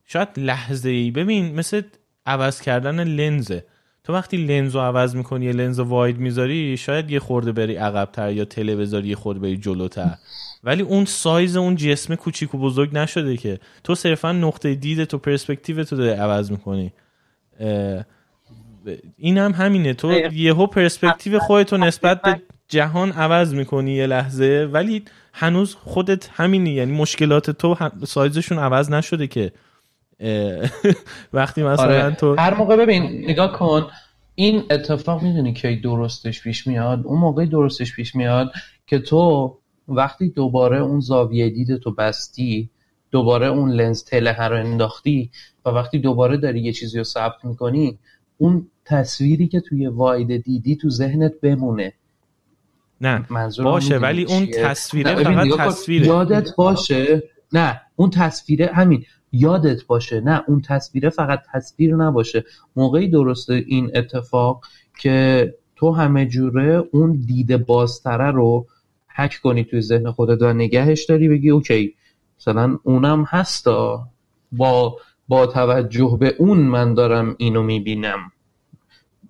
شاید لحظه‌ای ببین، مثل عوض کردن لنزه، تو وقتی لنزو عوض میکنی یه لنز واید میذاری شاید یه خورده بری عقب‌تر یا تله بذاری یه خورده بری جلوتر، ولی اون سایز اون جسم کوچیک و بزرگ نشده که تو صرفا نقطه دیدت و پرسپکتیوت رو داری عوض میکنی. این هم همینه، تو یهو پرسپکتیو خودت رو نسبت به جهان عوض میکنی یه لحظه ولی هنوز خودت همینی، یعنی مشکلات تو سایزشون عوض نشده که وقتی مثلا آره. تو هر موقع ببین نگاه کن این اتفاق میدونی که درستش پیش میاد، اون موقعی درستش پیش میاد که تو وقتی دوباره اون زاویه دیدت تو بستی، دوباره اون لنز تله رو انداختی و وقتی دوباره داری یه چیزی رو ثبت میکنی اون تصویری که توی واید دیدی تو ذهنت بمونه. نه باشه ولی اون تصویره فقط تصویره، یادت باشه. نه اون تصویره همین یادت باشه، نه اون تصویره فقط تصویر نباشه. موقعی درسته این اتفاق که تو همه جوره اون دیده بازتره رو هک کنی توی ذهن خودت و نگهش داری، بگی اوکی مثلا اونم هستا، با توجه به اون من دارم اینو میبینم.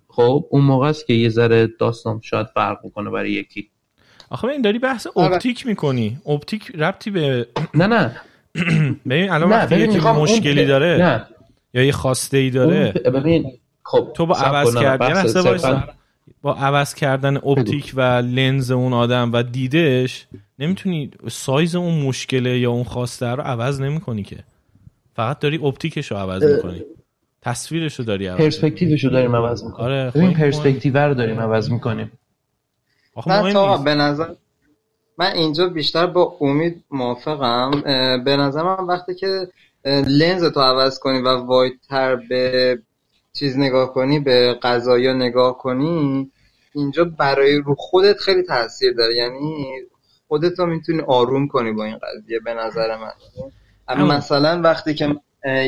خب اون موقع است که یه ذره داستان شاید فرق بکنه برای یکی. آخه این داری بحث اپتیک میکنی، اپتیک ربطی به نه ببین الان وقتی یکی مشکلی داره نه. یا یه خواسته ای داره ببین خب تو با عوض کردن با عوض کردن اپتیک و لنز اون آدم و دیدش نمیتونی سایز اون مشکله یا اون خواسته رو عوض نمیکنی که، فقط داری اپتیکش رو عوض میکنی، تصویرش رو داری عوض میکنی، پرسپکتیوش رو داریم عوض میکنیم. آره این پرسپکتیو رو داریم عوض میکنیم. من تا به نظر من اینجا بیشتر با امید موافقم. به نظر من وقتی که لنز تو عوض کنی و وایدتر به چیز نگاه کنی، به قضایا نگاه کنی، اینجا برای رو خودت خیلی تاثیر داره، یعنی خودت رو میتونی آروم کنی با این قضیه به نظر من. اما مثلا وقتی که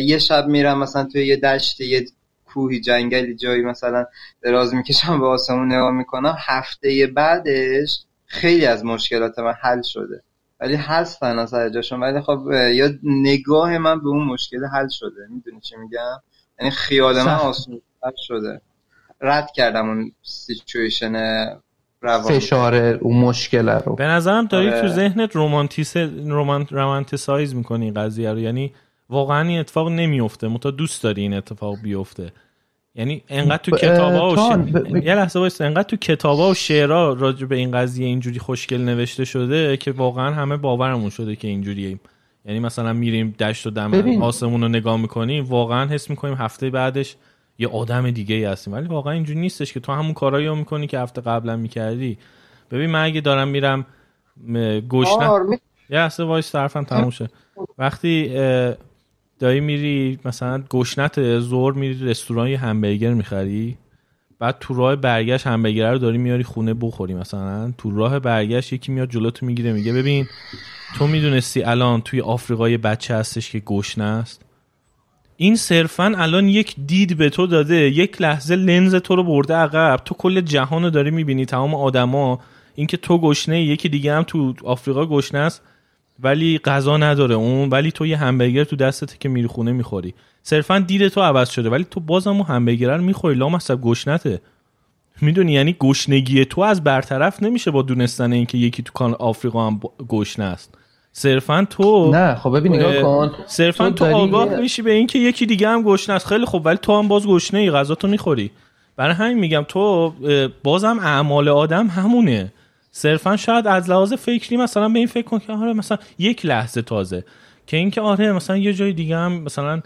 یه شب میرم مثلا توی یه دشت، یه کوهی، جنگلی، جایی مثلا دراز میکشم به آسمون نگاه میکنم، هفته بعدش خیلی از مشکلات من حل شده ولی هستن اصلا جاشون، ولی خب یا نگاه من به اون مشکل حل شده، میدونی چی میگم، یعنی خیال من آسون‌تر شده، رد کردم اون سیچویشن روانی، فشار اون مشکل رو. به نظرم داری تو ذهنت رومانتیسایز میکنی این قضیه رو، یعنی واقعا این اتفاق نمیفته متا دوست داری این اتفاق بیفته. یعنی انقدر تو کتابا و یه لحظه وایس، انقدر تو کتابا و شعرها راجع به این قضیه اینجوری خوشگل نوشته شده که واقعا همه باورمون شده که اینجوریه. یعنی مثلا میریم دشت و دم آسمون رو نگاه میکنیم واقعا حس میکنیم هفته بعدش یه آدم دیگه هستیم، ولی واقعا اینجوری نیستش که تو همون کارایی رو میکنی که هفته قبلا میکردی. ببین من اگه دارم میرم گشنه، یه لحظه وایس طرفم تموم شه. وقتی دایی میری مثلا گشنت زور میری رستوران یه همبرگر میخری، بعد تو راه برگشت همبرگر رو داری میاری خونه بخوری، مثلا تو راه برگشت یکی میاد جلوتو میگیره میگه ببین تو میدونستی الان توی آفریقا یه بچه هستش که گشنه است؟ این صرفا الان یک دید به تو داده، یک لحظه لنز تو رو برده عقب، تو کل جهان رو داری میبینی، تمام آدما، این که تو گشنه، یکی دیگه هم تو آفریقا گشنه است ولی غذا نداره اون، ولی تو یه همبرگر تو دستت که میری خونه میخوری، صرفا دید تو عوض شده ولی تو بازم اون همبرگر رو میخوری، لامصب گشنته، میدونی؟ یعنی گشنگی تو از برطرف نمیشه با دونستن اینکه یکی تو کان آفریقا هم گشنه است، صرفاً تو نه خب ببین نگاه کن، صرفاً تو آگاه میشی به این که یکی دیگه هم گشنه است. خیلی خب، ولی تو هم باز گشنه ای، غذا تو میخوری. برای همین میگم تو بازم اعمال آدم همونه. صرفاً شاید از لحاظ فکری مثلا به این فکر کن که آره مثلا یک لحظه تازه که اینکه آره مثلا یه جای دیگه هم مثلا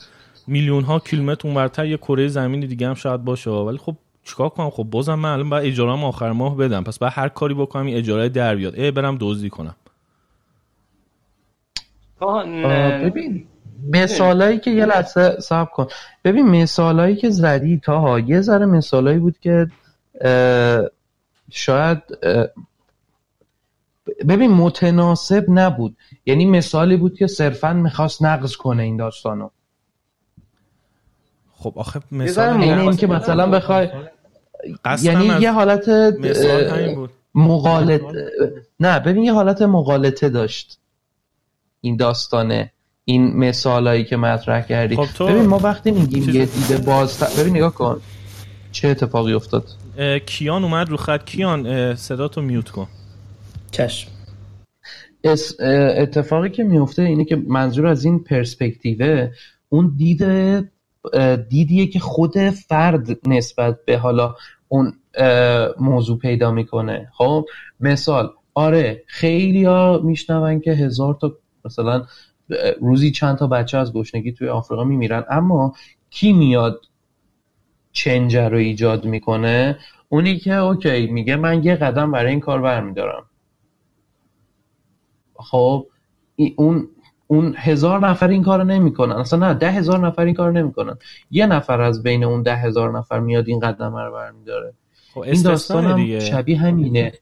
میلیون ها کیلومتر اونورتر یه کره زمین دیگه هم شاید باشه، ولی خب چیکار کنم؟ خب بازم من الان باید اجاره‌ام آخر ماه بدم، پس باید هر کاری بکنم این اجاره در بیاد، برم دزدی کنم. ببین مثالایی که یه لحظه صبر کن، ببین مثالایی که زدی تاها یه ذره مثالایی بود که شاید ببین متناسب نبود، یعنی مثالی بود که صرفاً میخواست نقض کنه این داستانو. خب آخه مثال این که مثلا بخوای یعنی یه حالت مغالطه، نه ببین یه حالت مغالطه داشت این داستانه، این مثالایی که مطرح کردی. خب تو... ببین ما وقتی میگیم یه دیده باز، ببین نگاه کن چه اتفاقی افتاد. کیان اومد رو خط. کیان صداتو میوت کن. چشم. اتفاقی که میفته اینه که منظور از این پرسپکتیوه اون دیدیه که خود فرد نسبت به حالا اون موضوع پیدا میکنه. خب مثال آره خیلی ها میشنون که 1000 تا مثلا روزی چند تا بچه از گشنگی توی آفریقا میمیرن، اما کی میاد چنجر رو ایجاد میکنه؟ اونی که اوکی میگه من یه قدم برای این کار برمیدارم. خب اون 1000 نفر این کار رو نمی کنن، اصلا نه 10,000 نفر این کار رو نمی کنن، یه نفر از بین اون 10,000 نفر میاد این قدم رو برمیداره. خب این داستان هم شبیه همینه.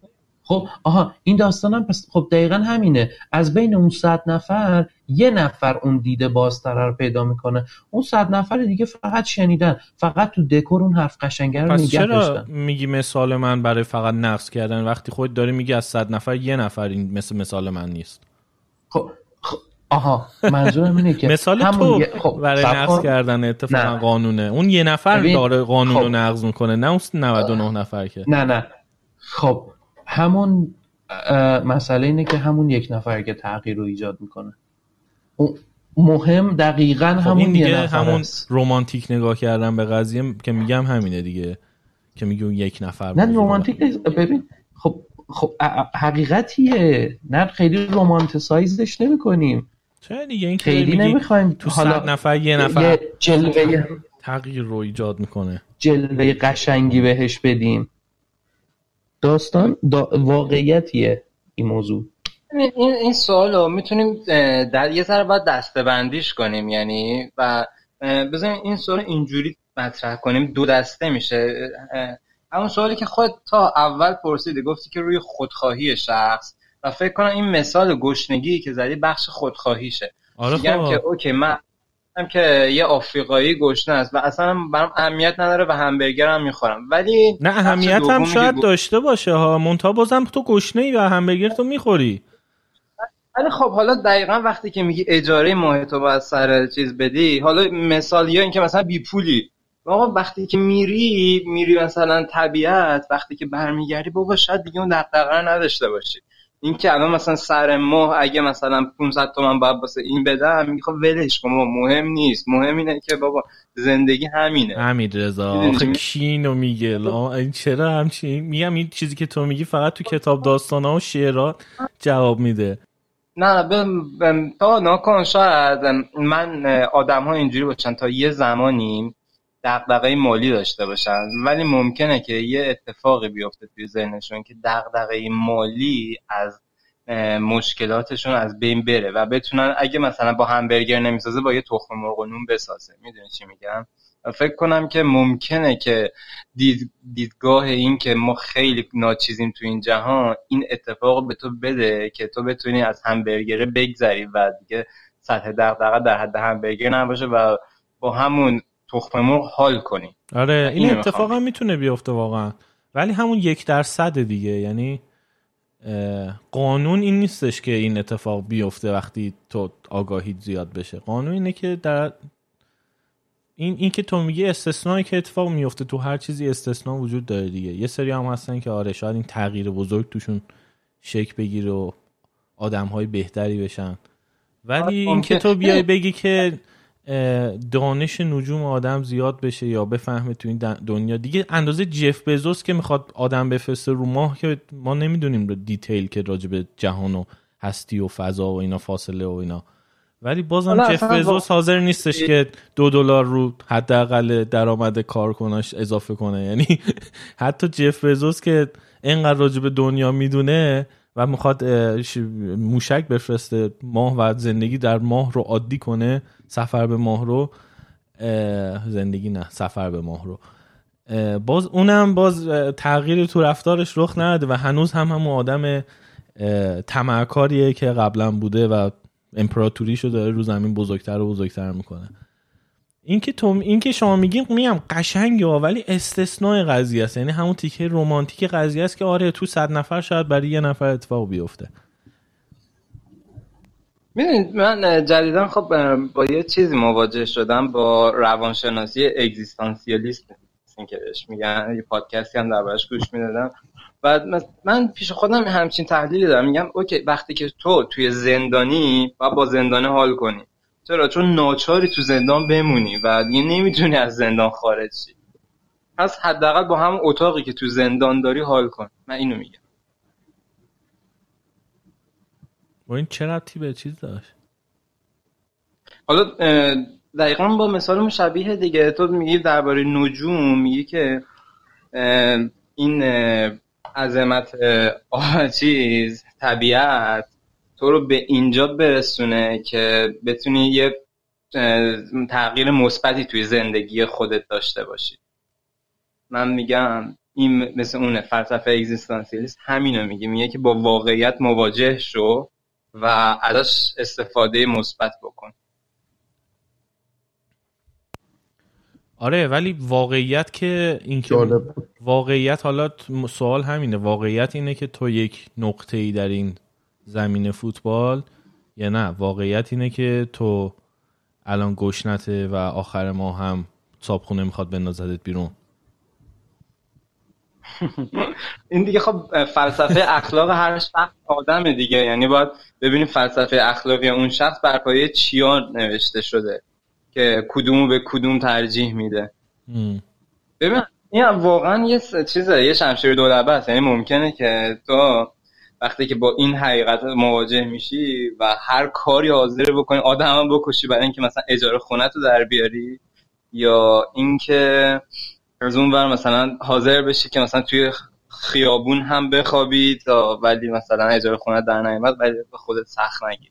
خب آها این داستان هم پس خب دقیقا همینه. از بین اون 100 نفر یه نفر اون دیده بازتره رو پیدا میکنه، اون 100 نفر دیگه فقط شنیدن، فقط تو دکور اون حرف قشنگه رو نگه داشتن. پس چرا میگی مثال من برای فقط نقص کردن وقتی خود داری میگی از 100 نفر یه نفر این مثل مثال من نیست؟ خب آها منظورم اینه که مثال تو برای نقض کردن اتفاقا قانونه، اون یه نفر داره قانون رو نقض میکنه، نه اون 99 نفر که نه. خب همون مسئله اینه که همون یک نفر که تغییر رو ایجاد میکنه مهم، دقیقاً همون یه نفر. همون رمانتیک نگاه کردن به قضیه که میگم همینه دیگه، که میگم یک نفر نه رمانتیک. ببین خب حقیقتیه، نه خیلی رمانتیسایزش نمی‌کنیم. چرا دیگه این خیلی نمی‌خوایم تو 100 نفر یه نفر جلوه تغییر رو ایجاد میکنه جلوه قشنگی بهش بدیم. داستان واقعیتیه این موضوع. این سوالو میتونیم در یه ذره بعد دسته‌بندیش کنیم، یعنی و بزنیم این سوال اینجوری مطرح کنیم، دو دسته میشه. همون سوالی که خود تا اول پرسیدی، گفتی که روی خودخواهی شخص و فکر کنم این مثال گشنگی که زدی بخش خودخواهیشه. آره میگم که اوکی من هم که یه آفریقایی گشنه است و اصلا برام اهمیت نداره و همبرگر هم میخورم، ولی نه اهمیت هم شاید داشته باشه ها، منتها بازم تو گشنه‌ای و همبرگر تو میخوری. ولی خب حالا دقیقاً وقتی که میگی اجاره محیط رو از سر چیز بدی، حالا مثال یا اینکه مثلا بی پولی، آقا وقتی که میری مثلا طبیعت، وقتی که برمیگردی بابا شاید دیگه اون دغدغه رو نداشته باشی. این که الان مثلا سر ماه اگه مثلا 500 تومن باید واسه این بدم، میگه خب ولش کن، مهم نیست. مهم اینه که بابا زندگی همینه. حمیدرضا آخه کینو میگه این چرا همچین میگم این چیزی که تو میگی فقط تو کتاب داستانا و شعرها جواب میده. نه تا ناکن شاید من آدم‌ها اینجوری باشن تا یه زمانی دغدغه مالی داشته باشن، ولی ممکنه که یه اتفاقی بیفته توی ذهنشون که دغدغه مالی از مشکلاتشون از بین بره و بتونن اگه مثلا با همبرگر نمیسازه با یه تخم مرغ و نون بسازه. میدونی چی میگم؟ فکر کنم که ممکنه که دیدگاه این که ما خیلی ناچیزیم تو این جهان، این اتفاق به تو بده که تو بتونی از همبرگر بگذری و دیگه سطح دغدغه در حد همبرگر نباشه و با همون تخم مرغ حال کنی. آره این اتفاق هم میتونه بیفته واقعا، ولی همون 1% دیگه، یعنی قانون این نیستش که این اتفاق بیفته وقتی تو آگاهی زیاد بشه. قانون اینه که در این که تو میگی استثنایی که اتفاق میفته، تو هر چیزی استثنا وجود داره دیگه. یه سری هم هستن که آره شاید این تغییر بزرگ توشون شکل بگیره و آدم‌های بهتری بشن. ولی این که تو بیای بگی که دانش نجوم آدم زیاد بشه یا بفهمه تو این دنیا دیگه، اندازه جف بزوس که میخواد آدم بفرسته رو ماه که ما نمیدونیم دیتیل که راجع به جهان و هستی و فضا و اینا فاصله و اینا، ولی بازم جف بزوس حاضر نیستش که $2 رو حداقل درآمد کارکناش اضافه کنه. یعنی حتی جف بزوس که اینقدر راجع به دنیا میدونه و میخواد موشک بفرسته ماه و زندگی در ماه رو عادی کنه، سفر به ماه رو، زندگی نه سفر به ماه رو، باز اونم باز تغییر تو رفتارش رخ نداده و هنوز هم همون آدم طمع‌کاریه که قبلا بوده و امپراتوریشو داره رو زمین بزرگتر و بزرگتر میکنه. این که شما میگیم قشنگه ولی استثناء قضیه است، یعنی همون تیکه رمانتیک قضیه است که آره تو 100 نفر شاید برای یه نفر اتفاق بیفته. ببینید من جدیداً خب با یه چیزی مواجه شدم، با روانشناسی اگزیستانسیالیسم که بهش میگن، یه پادکستی هم دربارش گوش میدادم و من پیش خودم همچین تحلیلی دارم، میگم اوکی وقتی که تو توی زندانی و با زندانه حال کنی، چرا؟ چون ناچاری تو زندان بمونی و دیگه نمیتونی از زندان خارج شی، پس حداقل با هم اتاقی که تو زندان داری حال کن. من اینو میگم. و این چه ربطی به چیز داشت؟ حالا دقیقا با مثالم شبیه دیگه، تو میگی درباره نجوم، میگی که این عظمت چیز طبیعت تو رو به اینجا برسونه که بتونی یه تغییر مثبتی توی زندگی خودت داشته باشی. من میگم این مثل اونه، فلسفه اگزیستانسیالیست همینو میگه که با واقعیت مواجه شو و ازش استفاده مثبت بکن. آره ولی واقعیت که این که واقعیت، حالا سوال همینه، واقعیت اینه که تو یک نقطه‌ای در این زمین فوتبال یا نه؟ واقعیت اینه که تو الان گشنته و آخر ماه هم صابخونه میخواد بندازدت بیرون. این دیگه خب فلسفه اخلاق هر شخص آدمه دیگه، یعنی باید ببینیم فلسفه اخلاقی اون شخص بر پایه چیا نوشته شده که کدومو به کدوم ترجیح میده. ببین این واقعا یه چیزه، یه شمشیر دو لبه است، یعنی ممکنه که تو وقتی که با این حقیقت مواجه میشی و هر کاری حاضر بکنی، آدم بکشی برای اینکه مثلا اجاره خونه تو در بیاری، یا اینکه از اون ور مثلا حاضر بشی که مثلا توی خیابون هم بخوابی تا ولی مثلا اجاره خونه در نیامد، ولی به خودت سخت نگیری.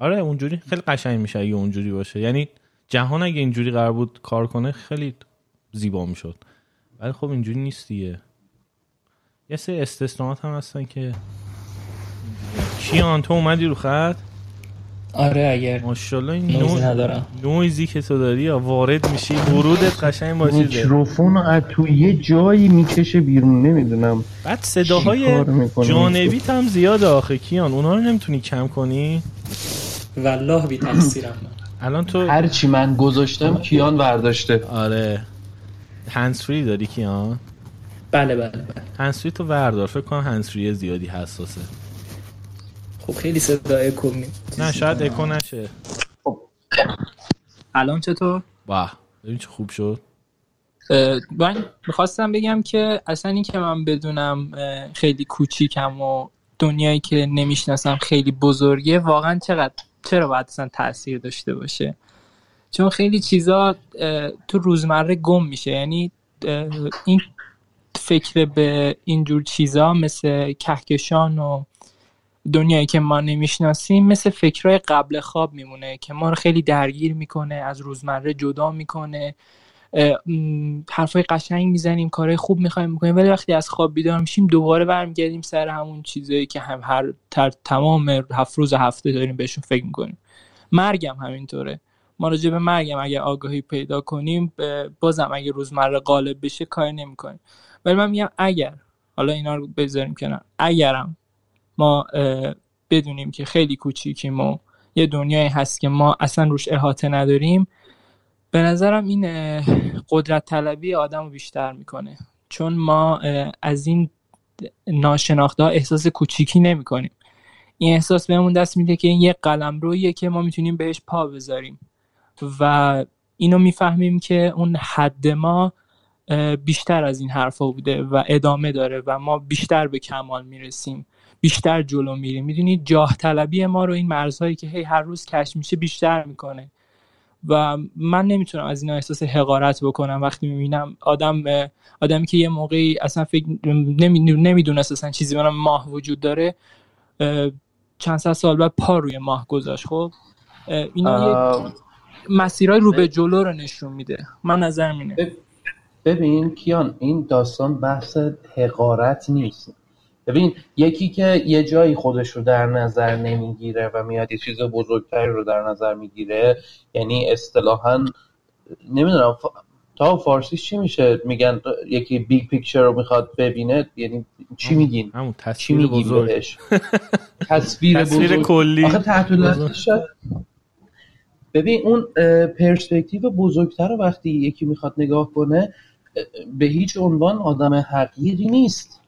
آره اونجوری خیلی قشنگ میشه اگه اونجوری باشه، یعنی جهان اگه اینجوری قرار بود کار کنه خیلی زیبا میشد، ولی خب اینجوری نیست دیگه. یه سری استثناءات هم هستن که کیان تو اومدی رو خط. آره اگر ماشاءالله این نویزی که تو داری وارد میشی، ورودت قشنگ باشه. میکروفون از تو یه جایی میکشه بیرون، نمیدونم. بعد صداهای جانبیت هم زیاده آخه کیان، اونا رو نمیتونی کم کنی. والله بی تقصیرم الان تو هر چی من گذاشتم کیان برداشته. آره هندزفری داری کیان؟ بله. هندزفری تو وردار، فکر کنم هندزفری زیادی حساسه. خب خیلی صدا اکو می نه، شاید اکو نشه. خب الان چطور؟ واه ببین چه خوب شد. من می‌خواستم بگم که اصلا این که من بدونم خیلی کوچیکم و دنیایی که نمیشناسم خیلی بزرگه، واقعا چرا باید اصلا تأثیر داشته باشه؟ چون خیلی چیزا تو روزمره گم میشه، یعنی این فکر به اینجور چیزا مثل کهکشان و دنیایی که ما نمیشناسیم مثل فکرهای قبل خواب میمونه که ما رو خیلی درگیر میکنه، از روزمره جدا میکنه. حرفای قشنگ میزنیم، کارهای خوب میخوایم میکنیم، ولی وقتی از خواب بیدار میشیم دوباره برمیگردیم سر همون چیزایی که هم هر تمام 7 روز هفته داریم بهشون فکر میکنیم. مرگم همینطوره، ما راجع به مرگم اگه آگاهی پیدا کنیم، بازم اگه روزمره غالب بشه کاری نمیکنیم. ولی من میگم اگر حالا اینا رو بذاریم کنار، اگرم ما بدونیم که خیلی کوچیکیم و یه دنیایی هست که ما اصلا روش احاطه نداریم، به نظرم این قدرت طلبی آدم رو بیشتر میکنه، چون ما از این ناشناخته ها احساس کوچیکی نمی کنیم. این احساس بهمون دست میده که این یه قلمرویه که ما میتونیم بهش پا بذاریم و اینو میفهمیم که اون حد ما بیشتر از این حرفا بوده و ادامه داره و ما بیشتر به کمال میرسیم، بیشتر جلو میریم. میدونید جاه طلبی ما رو این مرزهایی که هی هر روز کشف میشه بیشتر میکنه و من نمیتونم از اینا احساس حقارت بکنم وقتی میبینم آدمی که یه موقعی اصلا فکر نمیدونست اصلا چیزی برای ماه وجود داره چند صد سال بعد پا روی ماه گذاشت. خب اینا مسیرهای رو به جلو رو نشون میده. من نظرم اینه. ببین کیان، این داستان بحث حقارت نیست. ببین یکی که یه جایی خودش رو در نظر نمیگیره و میاد یه چیز بزرگتری رو در نظر میگیره، یعنی اصطلاحاً نمیدونم تا فارسی چی میشه میگن، یکی بیگ پیکچر رو میخواد ببینه، یعنی چی میگین؟ همون تصویر بزرگ. تصویر کلی. آخه تحت نظرشه. ببین اون پرسپکتیو بزرگتر رو وقتی یکی میخواد نگاه کنه به هیچ عنوان آدم حقیقی نیست.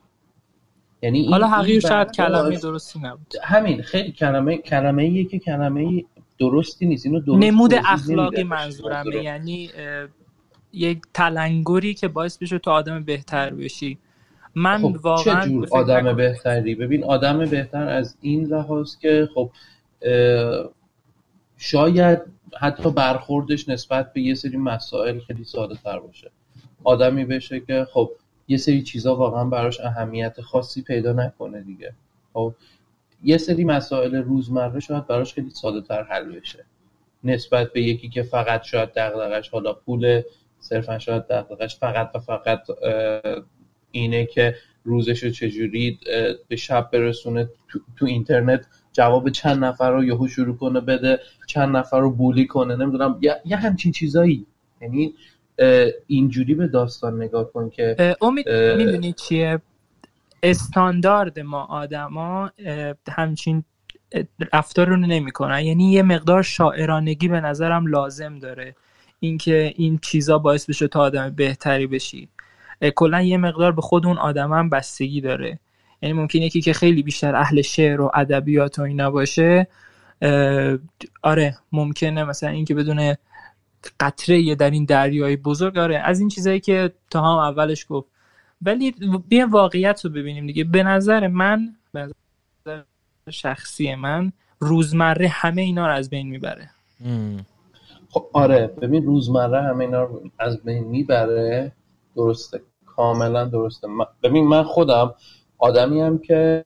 یعنی حالا حقیقی شاید کلمه درستی نبود. همین خیلی کلمه‌ایه که کلمه درستی نیست. اینو درست نمود اخلاقی منظورمه، یعنی یک تلنگری که باعث بشه تو آدم بهتر بشی. من خب واقعا چه جور آدم بهتری؟ ببین آدم بهتر از این لحاظ که خب شاید حتی برخوردش نسبت به یه سری مسائل خیلی ساده‌تر باشه. آدمی بشه که خب یه سری چیزا واقعا براش اهمیت خاصی پیدا نکنه دیگه. خب یه سری مسائل روزمره شاید براش خیلی ساده‌تر حل بشه نسبت به یکی که فقط شاید دغدغش حالا پول، صرفا شاید دغدغش فقط و فقط اینه که روزشو چجوری به شب برسونه، تو اینترنت جواب چند نفر رو یهو شروع کنه بده، چند نفر رو بولی کنه، نمیدونم یه همچین چیزایی. یعنی اینجوری به داستان نگاه کن که امید میدونی چیه، استاندارد ما آدما همچین رفتار رو نمی کنن. یعنی یه مقدار شاعرانگی به نظرم لازم داره، اینکه این چیزا باعث بشه تا آدم بهتری بشی. کلا یه مقدار به خود اون آدم هم بستگی داره. یعنی ممکنه یکی که خیلی بیشتر اهل شعر و ادبیات و اینا باشه، آره ممکنه مثلا اینکه بدون قطره در این دریای بزرگ، آره از این چیزایی که تا هم اولش گفت. ولی بیا واقعیت رو ببینیم دیگه. به نظر شخصی من روزمره همه اینا رو از بین میبره. خب آره ببین روزمره همه اینا رو از بین میبره. درسته، کاملا درسته. ببین من خودم آدمی هم که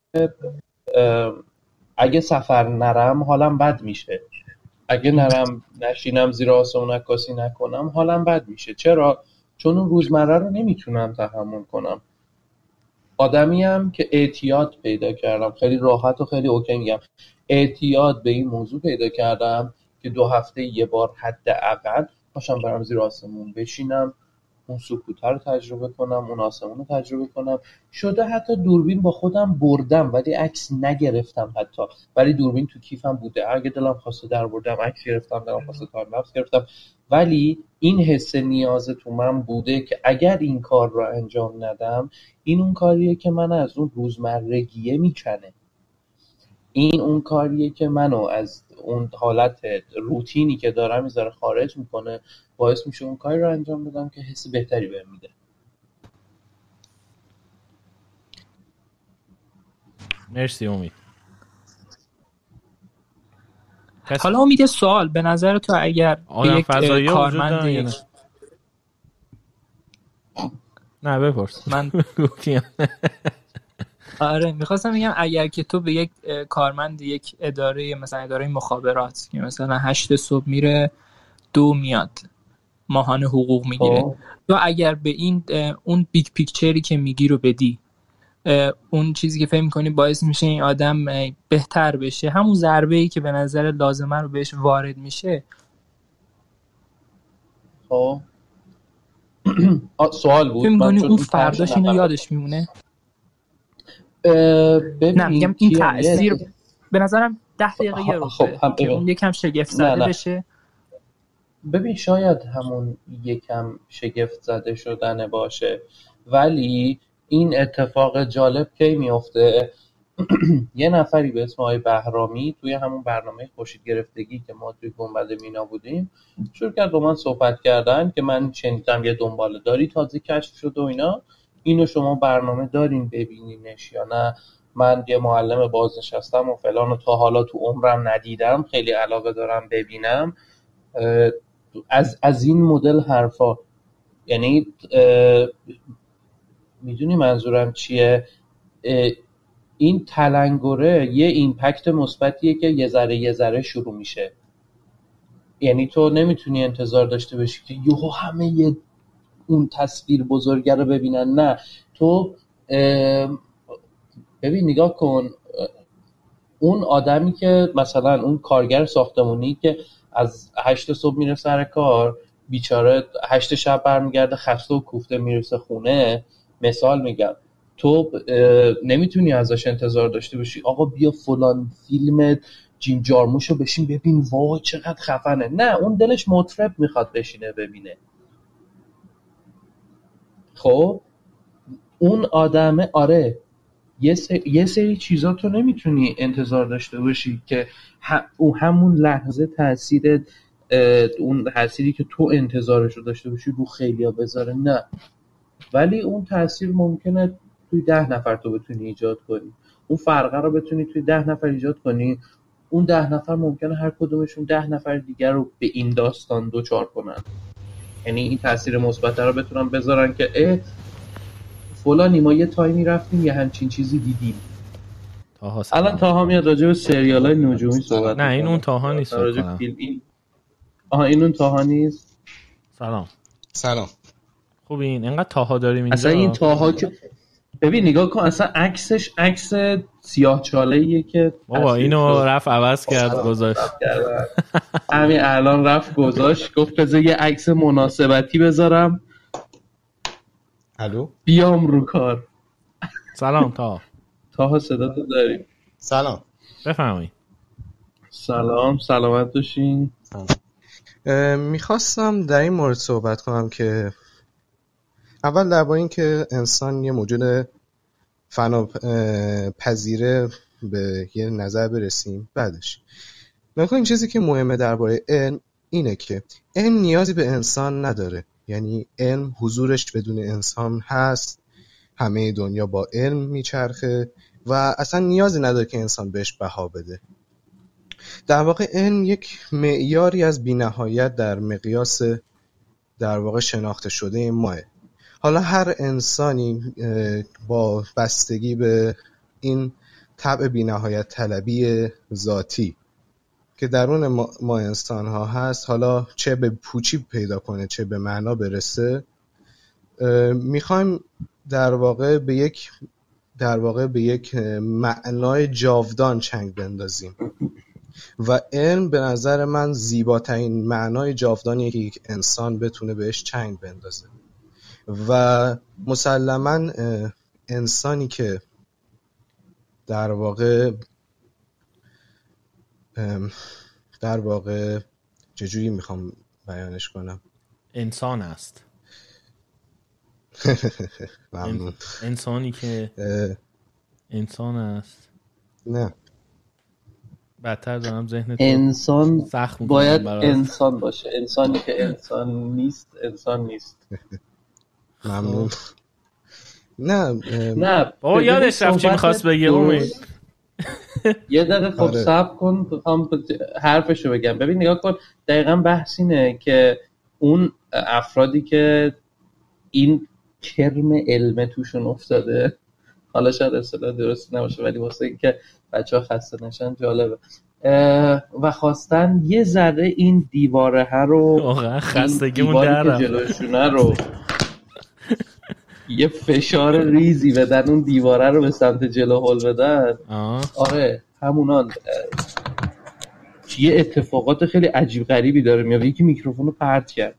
اگه سفر نرم حالم بد میشه، اگه نرم نشینم زیر آسمون عکاسی نکنم حالم بد میشه. چرا؟ چون اون روزمره رو نمیتونم تحمل کنم. آدمی هم که اعتیاد پیدا کردم، خیلی راحت و خیلی اوکی میگم، اعتیاد به این موضوع پیدا کردم که 2 هفته یه بار حداقل باشم برم زیر آسمون بشینم، اون سکوت رو تجربه کنم، اون آسمون رو تجربه کنم. شده حتی دوربین با خودم بردم ولی عکس نگرفتم، حتی ولی دوربین تو کیفم بوده، اگه دلم خواسته در بردم عکس گرفتم، دلم خواسته تایم‌لپس گرفتم. ولی این حس نیاز تو من بوده که اگر این کار رو انجام ندم، این اون کاریه که من از اون روزمرگیه میکنه، این اون کاریه که منو از اون حالت روتینی که دارم میذاره خارج میکنه، باعث میشه اون کاری رو انجام بدم که حس بهتری بهم میده. مرسی امید. حالا امید سوال، به نظر تو اگر یک کارمند نه بپرس من آره میخواستم بگم اگر که تو به یک کارمند یک اداره، مثلا اداره مخابرات که مثلا 8 صبح میره 2 میاد ماهانه حقوق میگیره، تو اگر به این اون بیگ پیکچری که میگی رو بدی، اون چیزی که فهم میکنی باعث میشه این آدم بهتر بشه، همون ضربه‌ای که به نظر لازمه رو بهش وارد میشه. سوال بود من چون اون فرداش اینو یادش میمونه. نه میگم این تأثیر به نظرم 10 دقیقه یه روزه که اون یکم شگفت زده بشه. ببین شاید همون یکم شگفت زده شدنه باشه، ولی این اتفاق جالب کی میفته؟ یه نفری به اسم آقای بهرامی توی همون برنامه خورشید گرفتگی که ما توی گنبد مینا بودیم شروع کرد با من صحبت کردن که من شنیدم یه دنباله داری تازه کشف شد و اینا، اینو شما برنامه دارین ببینینش یا نه؟ من یه معلم بازنشستم و فلان و تا حالا تو عمرم ندیدم، خیلی علاقه دارم ببینم. از این مدل حرفا، یعنی میدونی منظورم چیه؟ این تلنگره یه ایمپکت مثبتیه که یه ذره شروع میشه. یعنی تو نمیتونی انتظار داشته باشی که یهو همه یه اون تصویر بزرگه رو ببینن، نه. تو ببین نگاه کن، اون آدمی که مثلا اون کارگر ساختمونی که از 8 صبح میره سر کار، بیچاره 8 شب برمیگرده خسته و کوفته میرسه خونه، مثال میگم، تو نمیتونی ازش انتظار داشته باشی آقا بیا فلان فیلم جیم جارموشو بشین ببین وای چقدر خفنه، نه، اون دلش مطرب میخواد بشینه ببینه. خب اون آدمه آره یه سری چیزا تو نمیتونی انتظار داشته باشی که او همون لحظه تاثیر اون تأثیری که تو انتظارش رو داشته باشی رو خیلیا بذاره، نه، ولی اون تاثیر ممکنه توی 10 نفر تو بتونی ایجاد کنی، اون فرقه رو بتونی توی 10 نفر ایجاد کنی، اون 10 نفر ممکنه هر کدومشون 10 نفر دیگر رو به این داستان دوچار کنن، یعنی این تاثیر مثبت رو بتونن بذارن که اه فلانی ما یه تایمی رفتیم یه همچین چیزی دیدیم. الان تاها میاد راجع به سریالای نجومی صحبت. نه این اون تاها نیست. این اون تاها نیست. سلام. خب این انقدر تاها داریم اینجا. اصلا این تاها که ببین نگاه کن، اصلا عکسش عکس سیاه‌چاله‌ایه که بابا اینو رفت عوض کرد گذاشت. همین الان رفت گذاشت، گفت بذار یه عکس مناسبتی بذارم. الو بیام رو کار. سلام تاها صدا تو داریم. سلام بفرمایید. سلام، سلامت باشین. میخواستم در این مورد صحبت کنم که اول درباره این که انسان یه موجود فنا پذیره به یه نظر برسیم. بعدش نکته این چیزی که مهمه درباره علم اینه که علم نیازی به انسان نداره، یعنی علم حضورش بدون انسان هست، همه دنیا با علم میچرخه و اصلا نیازی نداره که انسان بهش بها بده. در واقع علم یک معیاری از بی‌نهایت در مقیاس در واقع شناخته شده ماه. حالا هر انسانی با بستگی به این طبع بی‌نهایت طلبی ذاتی که درون ما انسان ها هست، حالا چه به پوچی پیدا کنه چه به معنا برسه، میخوایم در واقع به یک معنای جاودان چنگ بندازیم و علم به نظر من زیباترین معنای جاودانیه که یک انسان بتونه بهش چنگ بندازه و مسلماً انسانی که در واقع چجوری میخوام بیانش کنم، انسان است. ممنون. انسانی که انسان است، نه بدتر دارم ذهنت انسان سخت باید انسان باشه، انسانی که انسان نیست. ممنون. نه بابا یادش رفت چی میخواست بگه امید. یه دقیقه خب صبر کن بخوام حرفشو بگم. ببین نگاه کن، دقیقاً بحث اینه که اون افرادی که این کرم علمه توشون افتاده، حالا شاید اصطلاح درست نباشه ولی واسه اینکه بچه‌ها خسته نشن جالبه و خواستن یه ذره این دیواره ها رو خستگیمون در جلوشونه رو یه فشار ریزی بدن، اون دیواره رو به سمت جلو هل بدن. آره همونان یه اتفاقات خیلی عجیب غریبی داره میاد. یکی میکروفون رو پرت کرد.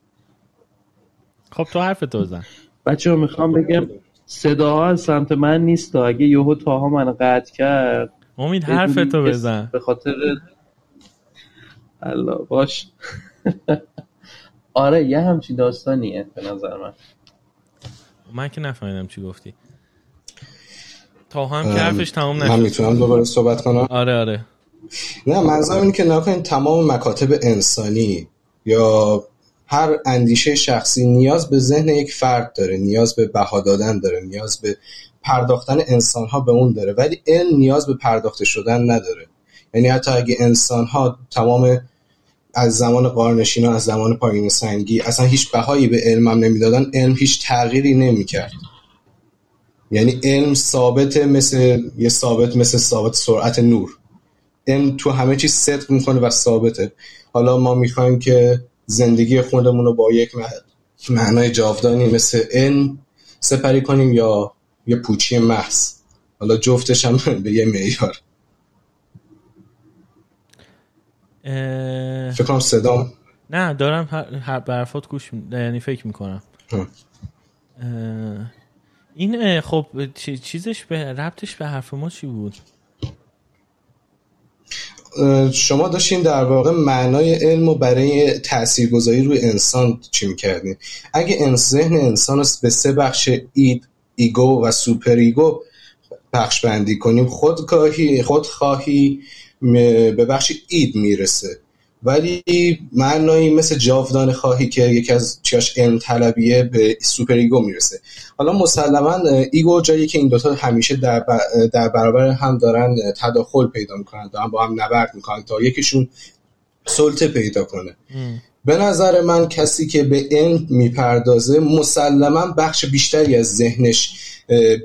خب تو حرف تو زن بچه ها. میخوام بگم صداها از سمت من نیست، اگه یهو تاها من قطع کرد امید حرف تو بزن به خاطر الله باش. آره یه همچین داستانیه به نظر من. من که نفهمیدم چی گفتی. تا هم که حرفش تمام نشد. من میتونم دوباره صحبت کنم؟ آره. نه منظورم اینه که نکنین تمام مکاتب انسانی یا هر اندیشه شخصی نیاز به ذهن یک فرد داره، نیاز به بها دادن داره، نیاز به پرداختن انسان‌ها به اون داره، ولی علم نیاز به پرداخته شدن نداره. یعنی حتی اگه انسان‌ها تمام از زمان قارنشینا، از زمان پایین سنگی اصلا هیچ بهایی به علم هم نمیدادن، علم هیچ تغییری نمی‌کرد. یعنی علم ثابته، مثل ثابت سرعت نور. علم تو همه چیز صدق میکنه و ثابته. حالا ما میخوایم که زندگی خودمون رو با یک معنای جاودانی مثل علم سپری کنیم یا یه پوچی محض. حالا جفتش هم به یه معیار. فکر کنم صدام نه دارم برفات گوش، یعنی فکر میکنم این خب چیزش به ربطش به حرف ما چی بود؟ شما داشتین در واقع معنای علم رو برای تاثیرگذاری روی انسان چی میکردین؟ اگه ذهن انسان رو به سه بخش اید، ایگو و سوپر ایگو بخش بندی کنیم، خودخواهی به بخش اید میرسه، ولی معنایی مثل جاودان خواهی که یکی از چیاش علم طلبیه به سوپر ایگو میرسه. حالا مسلما ایگو جایی که این دوتا همیشه در برابر هم دارن تداخل پیدا میکنن، دارن با هم نبرد میکنن تا یکیشون سلطه پیدا کنه. به نظر من کسی که به علم میپردازه مسلما بخش بیشتری از ذهنش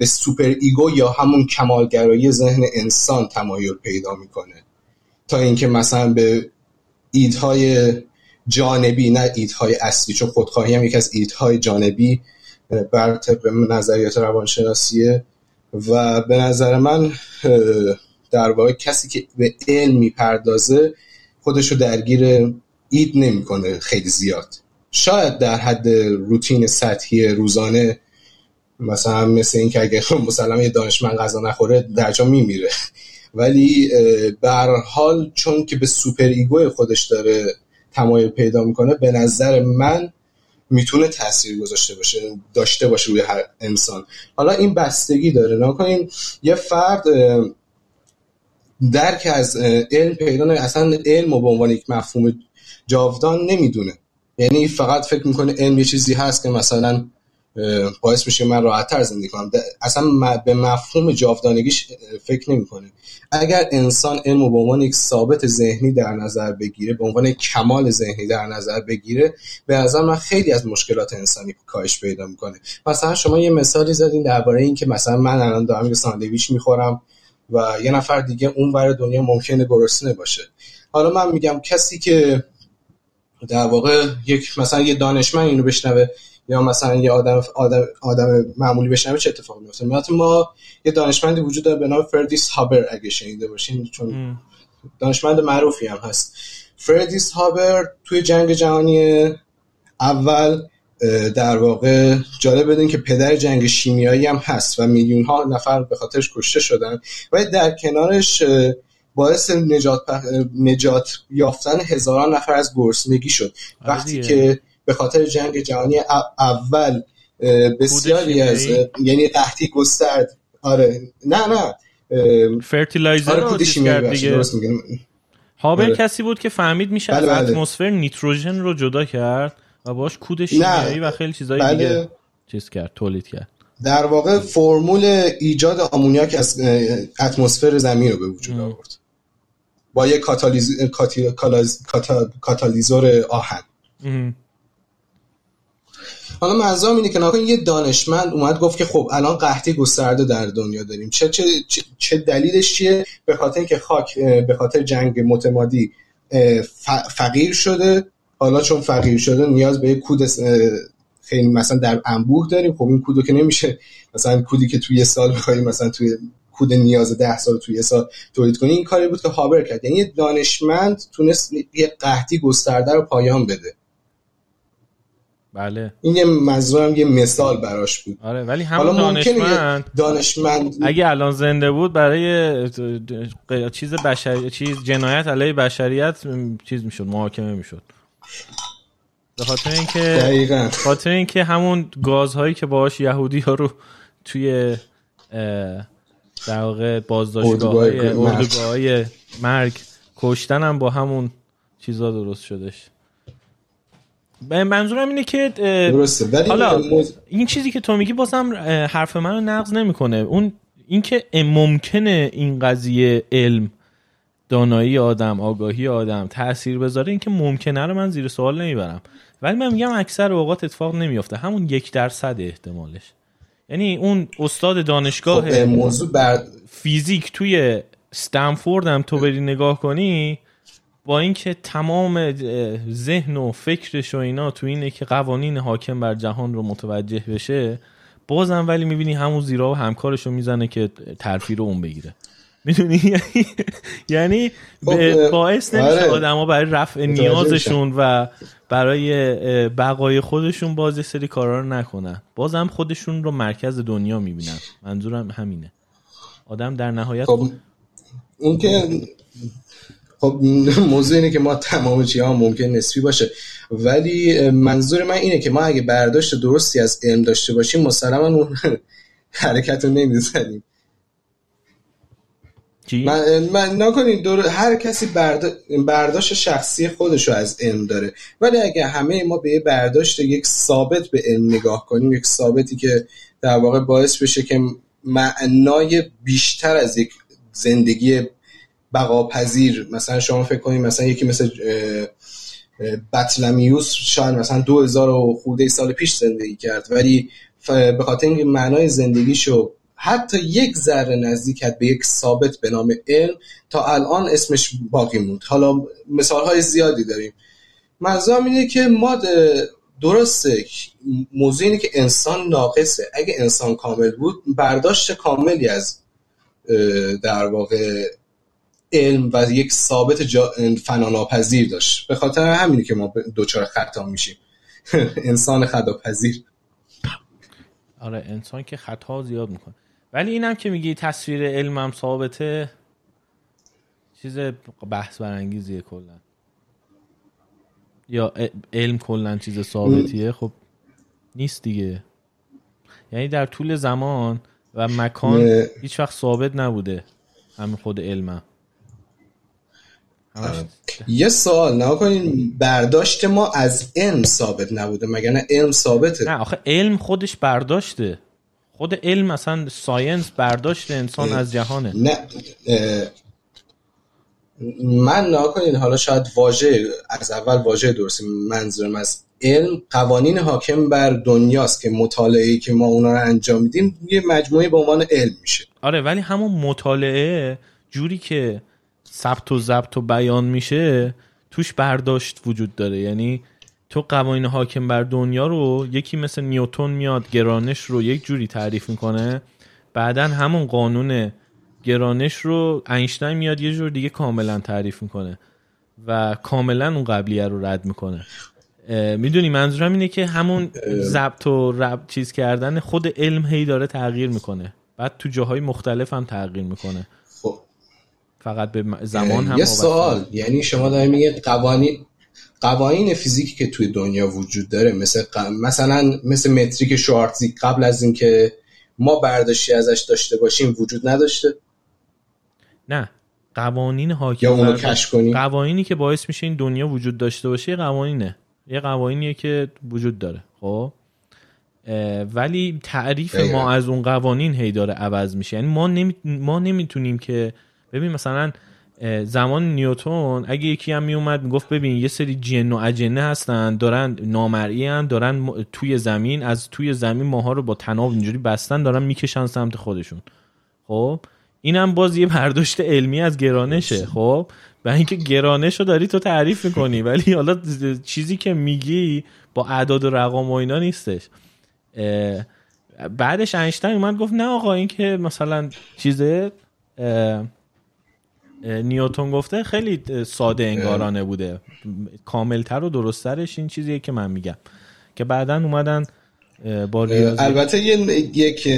به سوپر ایگو یا همون کمالگرایی ذهن انسان تمایل پیدا میکنه تا اینکه مثلا به ایدهای جانبی، نه ایدهای اصلی، چون خودخواهی هم یکی از ایدهای جانبی بر طبق نظریات روانشناسیه. و به نظر من در واقع کسی که به علم میپردازه خودشو درگیر اید نمیکنه خیلی زیاد. شاید در حد روتین سطحی روزانه، مثلا مثل این که اگه مسلماً یه دانشمند غذا نخوره درجا میمیره، ولی به هر حال چون که به سوپر ایگو خودش داره تمایل پیدا میکنه، به نظر من میتونه تاثیر داشته باشه روی هر انسان. حالا این بستگی داره، نکنین یه فرد درک از علم پیدا نمیکنه، اصلا علم رو به عنوان یک مفهوم جاودان نمیدونه، یعنی فقط فکر میکنه علم یه چیزی هست که مثلا باعث میشه من راحت‌تر زندگی کنم، اصلا به مفهوم جاودانگیش فکر نمی‌کنه. اگر انسان علمو به عنوان یک ثابت ذهنی در نظر بگیره، به عنوان کمال ذهنی در نظر بگیره، به نظر من خیلی از مشکلات انسانی کاهش پیدا می‌کنه. مثلا شما یه مثالی زدین درباره این که مثلا من الان دارم یه ساندویچ می‌خورم و یه نفر دیگه اونور دنیا ممکنه گرسنه باشه. حالا من میگم کسی که در واقع یک مثلا یه دانشمند اینو بشنوه یا مثلا یه آدم معمولی بشنوه چه اتفاقی میفته؟ مثلا ما یه دانشمندی وجود داره به نام فردیس هابر، اگه شنیده باشین، چون دانشمند معروفی هم هست. فردیس هابر توی جنگ جهانی اول در واقع، جالب بدین که پدر جنگ شیمیایی هم هست و میلیون ها نفر به خاطرش کشته شدن، و در کنارش باعث نجات یافتن هزاران نفر از گرسنگی شد. وقتی که به خاطر جنگ جهانی اول بسیاری از یعنی قحطی گسترد، نه فرتیلایزر رو دیگه درست میگم. هابر کسی بود که فهمید میشه از اتمسفر نیتروژن رو جدا کرد و باش کود شیمیایی و خیلی چیزای دیگه چیز کرد، تولید کرد. در واقع فرمول ایجاد آمونیاک از اتمسفر زمین رو به وجود آورد با یک کاتالیزور آهن. حالا منظورم اینه که ناگهان یه دانشمند اومد گفت که خب الان قحطی گسترده در دنیا داریم، چه دلیلش چیه؟ به خاطر اینکه خاک به خاطر جنگ متمادی فقیر شده. حالا چون فقیر شده نیاز به یک کود خیلی مثلا در انبوه داریم. خب این کودو که نمیشه مثلا کودی که توی یه سال بخوایم، مثلا توی کود نیاز 10 سال توی یه سال تولید کنی. این کاری بود که هابر کرد، یعنی یه دانشمند تونست یه قحطی گسترده رو پایان بده. بله. این یه منظورم یه مثال براش بود. آره، ولی همون دانشمند اگه الان زنده بود برای چیز بشری، چیز جنایت علیه بشریت چیز میشد، محاکمه میشد. خاطر اینکه همون گازهایی که باهاش یهودی‌ها رو توی در واقع بازداشتگاه‌های اردوگاه‌های مرگ کشتن هم با همون چیزا درست شدش. منظورم اینه که درسته. حالا این چیزی که تو میگی بازم حرف منو نقض نمیکنه. اون اینکه ممکنه این قضیه علم، دانایی آدم، آگاهی آدم تأثیر بذاره، این که ممکنه رو من زیر سوال نمیبرم، ولی من میگم اکثر اوقات اتفاق نمیافته، همون 1% احتمالش. یعنی اون استاد دانشگاه موضوع فیزیک توی استنفورد هم تو بری نگاه کنی، با اینکه تمام ذهن و فکرش و اینا تو اینه که قوانین حاکم بر جهان رو متوجه بشه، بازم ولی میبینی همون زیرا و همکارش رو میزنه که ترفیع رو اون بگیره. میدونی؟ یعنی باعث نمیشه آدم ها برای رفع نیازشون و برای بقای خودشون باز یه سری کارها رو نکنن، بازم خودشون رو مرکز دنیا میبینن. منظورم همینه، آدم در نهایت اون که خب موضوع اینه که ما تمام چیزها ممکن نسبی باشه، ولی منظور من اینه که ما اگه برداشت درستی از علم داشته باشیم مسلماً اون حرکت رو نمیزنیم. من نکنین هر کسی برداشت شخصی خودشو از علم داره، ولی اگه همه ما به برداشت یک ثابت به علم نگاه کنیم، یک ثابتی که در واقع باعث بشه که معنای بیشتر از یک زندگی بقاپذیر، مثلا شما فکر کنید مثلا یکی مثل بطلمیوس شاید مثلا 2000 و خورده سال پیش زندگی کرد، ولی به خاطر اینکه معنای زندگیشو حتی یک ذره نزدیک به یک ثابت به نام علم تا الان اسمش باقی موند. حالا مثالهای زیادی داریم. منظورم اینه که ما درسته، موضوع اینه که انسان ناقصه. اگه انسان کامل بود برداشت کاملی از در واقع علم و یک ثابت فناناپذیر داشت. به خاطر همینه که ما دوچار خطا میشیم. انسان خطاپذیر. آره، انسان که خطا زیاد میکنه. ولی اینم که میگی تصویر علمم ثابته، چیز بحث برانگیزیه کلا، یا علم کلا چیز ثابتیه؟ خب نیست دیگه. یعنی در طول زمان و مکان هیچ وقت ثابت نبوده، همین خود علمم. یه سوال نکنین، برداشت ما از علم ثابت نبوده مگر نه؟ علم ثابته. نه آخه علم خودش برداشته، خود علم اصلا ساینس برداشت انسان از جهانه. نه من نکنین، حالا شاید واژه از اول واژه درستی، منظورم از علم قوانین حاکم بر دنیاست که مطالعه‌ای که ما اونا رو انجام میدیم یه مجموعه به عنوان علم میشه. آره، ولی همون مطالعه جوری که ثبت و ضبط و بیان میشه توش برداشت وجود داره. یعنی تو قوانین حاکم بر دنیا رو یکی مثل نیوتن میاد گرانش رو یک جوری تعریف میکنه، بعدن همون قانون گرانش رو اینشتین میاد یه جور دیگه کاملا تعریف میکنه و کاملا اون قبلیه رو رد میکنه. میدونی منظورم اینه که همون ضبط و ربط چیز کردن خود علم هی داره تغییر میکنه، بعد تو جاهای مختلف هم تغییر میکنه، فقط به زمان هم. یه سوال، یعنی شما دارید میگید قوانین فیزیکی که توی دنیا وجود داره، مثلا متریک شوارتزی قبل از این که ما برداشتی ازش داشته باشیم وجود نداشته؟ نه، قوانین حاکم بر کشف کنیم، قوانینی که باعث میشه این دنیا وجود داشته باشه یه قوانینیه که وجود داره. خب ولی تعریف ما از اون قوانین هی داره عوض میشه. یعنی ما نمیتونیم که ببین مثلا زمان نیوتن اگه یکی هم می اومد میگفت ببین یه سری جن و اجنه هستن، دارن نامرئی ان، دارن توی زمین ماها رو با طناب اینجوری بستن، دارن میکشن سمت خودشون. خب اینم باز یه برداشت علمی از گرانشه. خب و اینکه گرانش رو داری تو تعریف میکنی، ولی حالا چیزی که میگی با اعداد و رقم و اینا نیستش. بعدش اینشتین اومد گفت نه آقا این که مثلا چیزه نیوتن گفته خیلی ساده انگارانه بوده، کاملتر و درسترش این چیزیه که من میگم، که بعدن اومدن با ریاضی. البته یک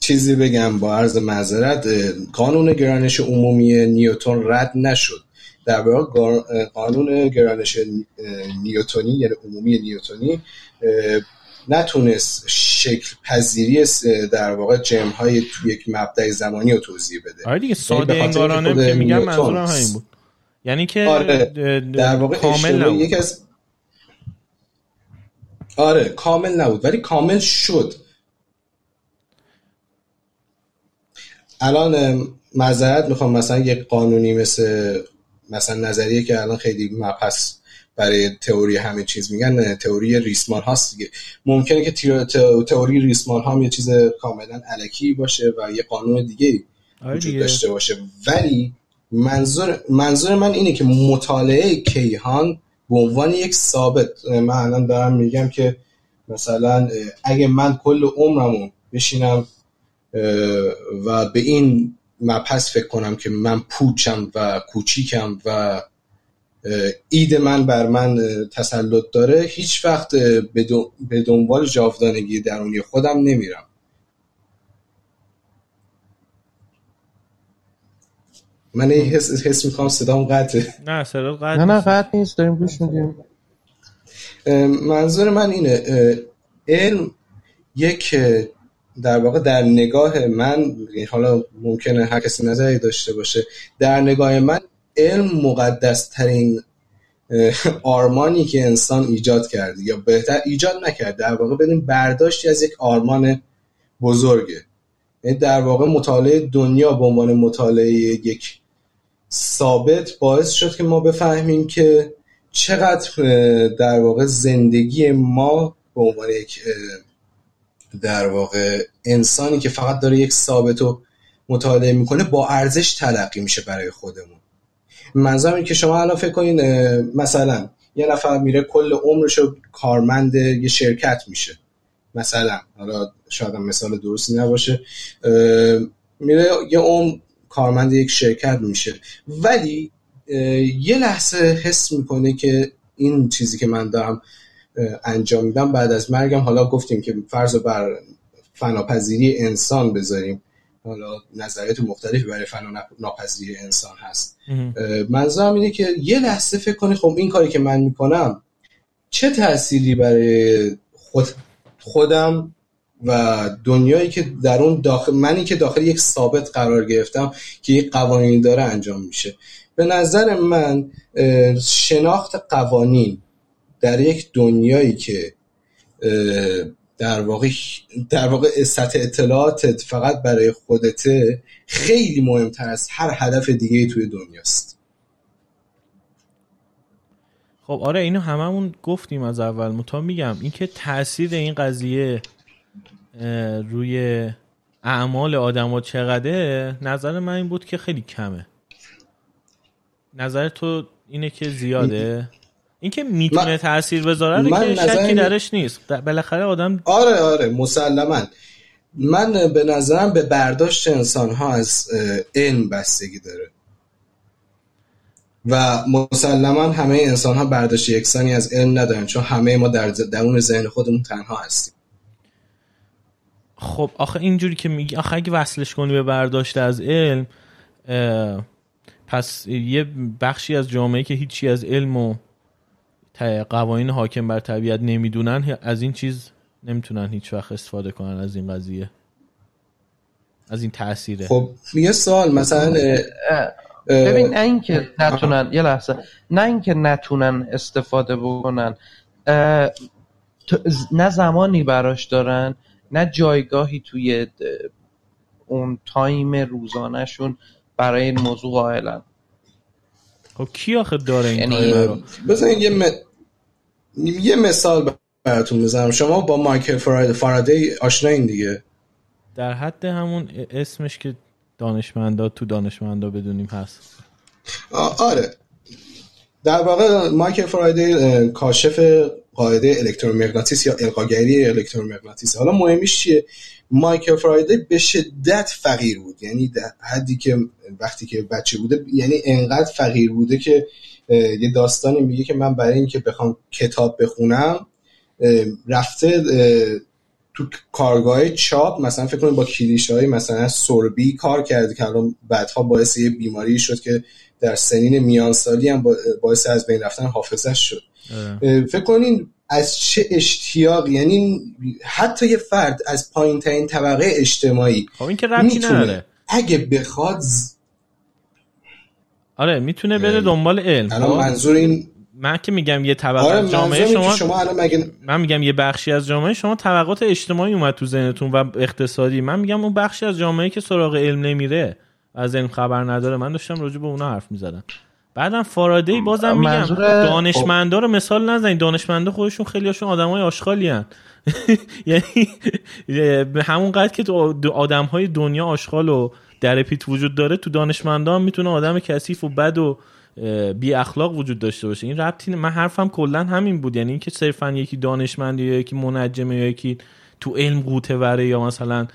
چیزی بگم با عرض معذرت، قانون گرانش عمومی نیوتن رد نشد. در واقع قانون گرانش نیوتنی، یعنی عمومی نیوتنی، نتونست شکل پذیری در واقع جمع‌های توی یک مبدأ زمانی رو توضیح بده. آره دیگه ساده انگارانه که میگم منظورم همین بود. یعنی که در واقع کامل یک از آره کامل نبود ولی کامل شد. الان معذرت میخوام مثلا یک قانونی مثلا نظریه که الان خیلی مبحث برای تئوری همه چیز میگن تئوری ریسمان هاست دیگه. ممکنه که تئوری ریسمان ها هم یه چیز کاملا الکی باشه و یه قانون دیگه وجود داشته باشه، ولی منظور من اینه که مطالعه کیهان به عنوان یک ثابت، من الان دارم میگم که مثلا اگه من کل عمرمو بشینم و به این مبحث فکر کنم که من پوچم و کوچیکم و اید من بر من تسلط داره، هیچ وقت به دنبال جاودانگی درونی خودم نمیرم. من حس میکنم صدام قطعه. نه صدا قطع نیست. نه قطع نیست، داریم گوش میدیم. منظور من اینه علم یک در واقع در نگاه من، حالا ممکنه هر کسی نظری داشته باشه، در نگاه من علم مقدس ترین آرمانی که انسان ایجاد کرده، یا بهتر ایجاد نکرده، در واقع بدین برداشتی از یک آرمان بزرگه. یعنی در واقع مطالعه دنیا به عنوان مطالعه یک ثابت باعث شد که ما بفهمیم که چقدر در واقع زندگی ما به عنوان یک در واقع انسانی که فقط داره یک ثابت رو مطالعه میکنه با ارزش تلقی میشه برای خودمون. منظورم این که شما الان فکر کنین مثلا یه نفر میره کل عمرشو کارمند یه شرکت میشه، مثلا حالا شاید مثال درستی نباشه، میره یه عمر کارمند یک شرکت میشه، ولی یه لحظه حس میکنه که این چیزی که من دارم انجام میدم بعد از مرگم، حالا گفتیم که فرض بر فناپذیری انسان بذاریم، حالا نظریات مختلفی برای فناپذیری انسان هست، منظورم اینه که یه لحظه فکر کنی خب این کاری که من میکنم چه تأثیری برای خودم و دنیایی که در اون داخل منی که داخل یک ثابت قرار گرفتم که یک قوانین داره انجام میشه. به نظر من شناخت قوانین در یک دنیایی که در واقع سطح اطلاعاتت فقط برای خودته خیلی مهمتر از هر هدف دیگه‌ای توی دنیاست. خب آره اینو هممون گفتیم از اول. متا میگم اینکه تاثیر این قضیه روی اعمال آدم‌ها چقدره، نظر من این بود که خیلی کمه. نظر تو اینه که زیاده؟ اینکه میتونه تأثیر بذاره که شکی درش نیست. بالاخره آدم آره مسلماً. من به نظرم به برداشت انسان‌ها از علم بستگی داره و مسلماً همه انسان‌ها برداشت یکسانی از علم ندارن، چون همه ما در درون ذهن خودمون تنها هستیم. خب آخه اینجوری که میگی آخه اگه وصلش کنی به برداشت از علم، پس یه بخشی از جامعه که هیچی از علم و قوانین حاکم بر طبیعت نمیدونن، از این چیز نمیتونن هیچ وقت استفاده کنن، از این قضیه، از این تأثیره. خب یه سوال مثلا ببین، نه این که نتونن یه لحظه، نه این که نتونن استفاده بکنن، نه زمانی براش دارن، نه جایگاهی توی اون تایم روزانه شون برای این موضوع قائلن. خب کی آخه داره این تایم رو؟ بزنین یه مثال براتون بزنم. شما با مایکل فارادی آشنایین دیگه، در حد همون اسمش که دانشمندا تو دانشمندا بدونیم هست. آره در واقع مایکل فارادی کاشف قاعده الکترومغناطیس یا القاگری الکترومغناطیس. حالا مهمش چیه؟ مایکل فارادی به شدت فقیر بود، یعنی در حدی که وقتی که بچه بوده، یعنی انقدر فقیر بوده که یه داستانی میگه که من برای این که بخوام کتاب بخونم رفته تو کارگاه چاپ، مثلا فکر کنم با کلیشه‌های مثلا سوربی کار کرده که الان بعدها باعث یه بیماری شد که در سنین میانسالی هم باعث از بین رفتن حافظه‌اش شد. فکر کنین از چه اشتیاق، یعنی حتی یه فرد از پایین‌ترین طبقه اجتماعی خب این که ربطی نداره اگه بخواد آره میتونه بره دنبال علم. الان منظور این من که میگم یه طبقه آره از جامعه شما الان من میگم یه بخشی از جامعه شما طبقات اجتماعی اومد تو ذهنتون و اقتصادی، من میگم اون بخشی از جامعه که سراغ علم نمیره، از علم خبر نداره. من داشتم راجع به اونا حرف میزدم. بعدم فارادی بازم میگم دانشمندا رو مثال نزنید، دانشمندا خودشون خیلیاشون آدمای آشغالی ان، یعنی همونقدر که تو آدمهای دنیا آشغال و درپیت وجود داره، تو دانشمندا هم میتونه آدم کثیف و بد و بی اخلاق وجود داشته باشه. این ربطی من حرفم کلا همین بود، یعنی اینکه صرفا یکی دانشمند یا یکی منجم یا یکی تو علم قوطه‌وره یا مثلا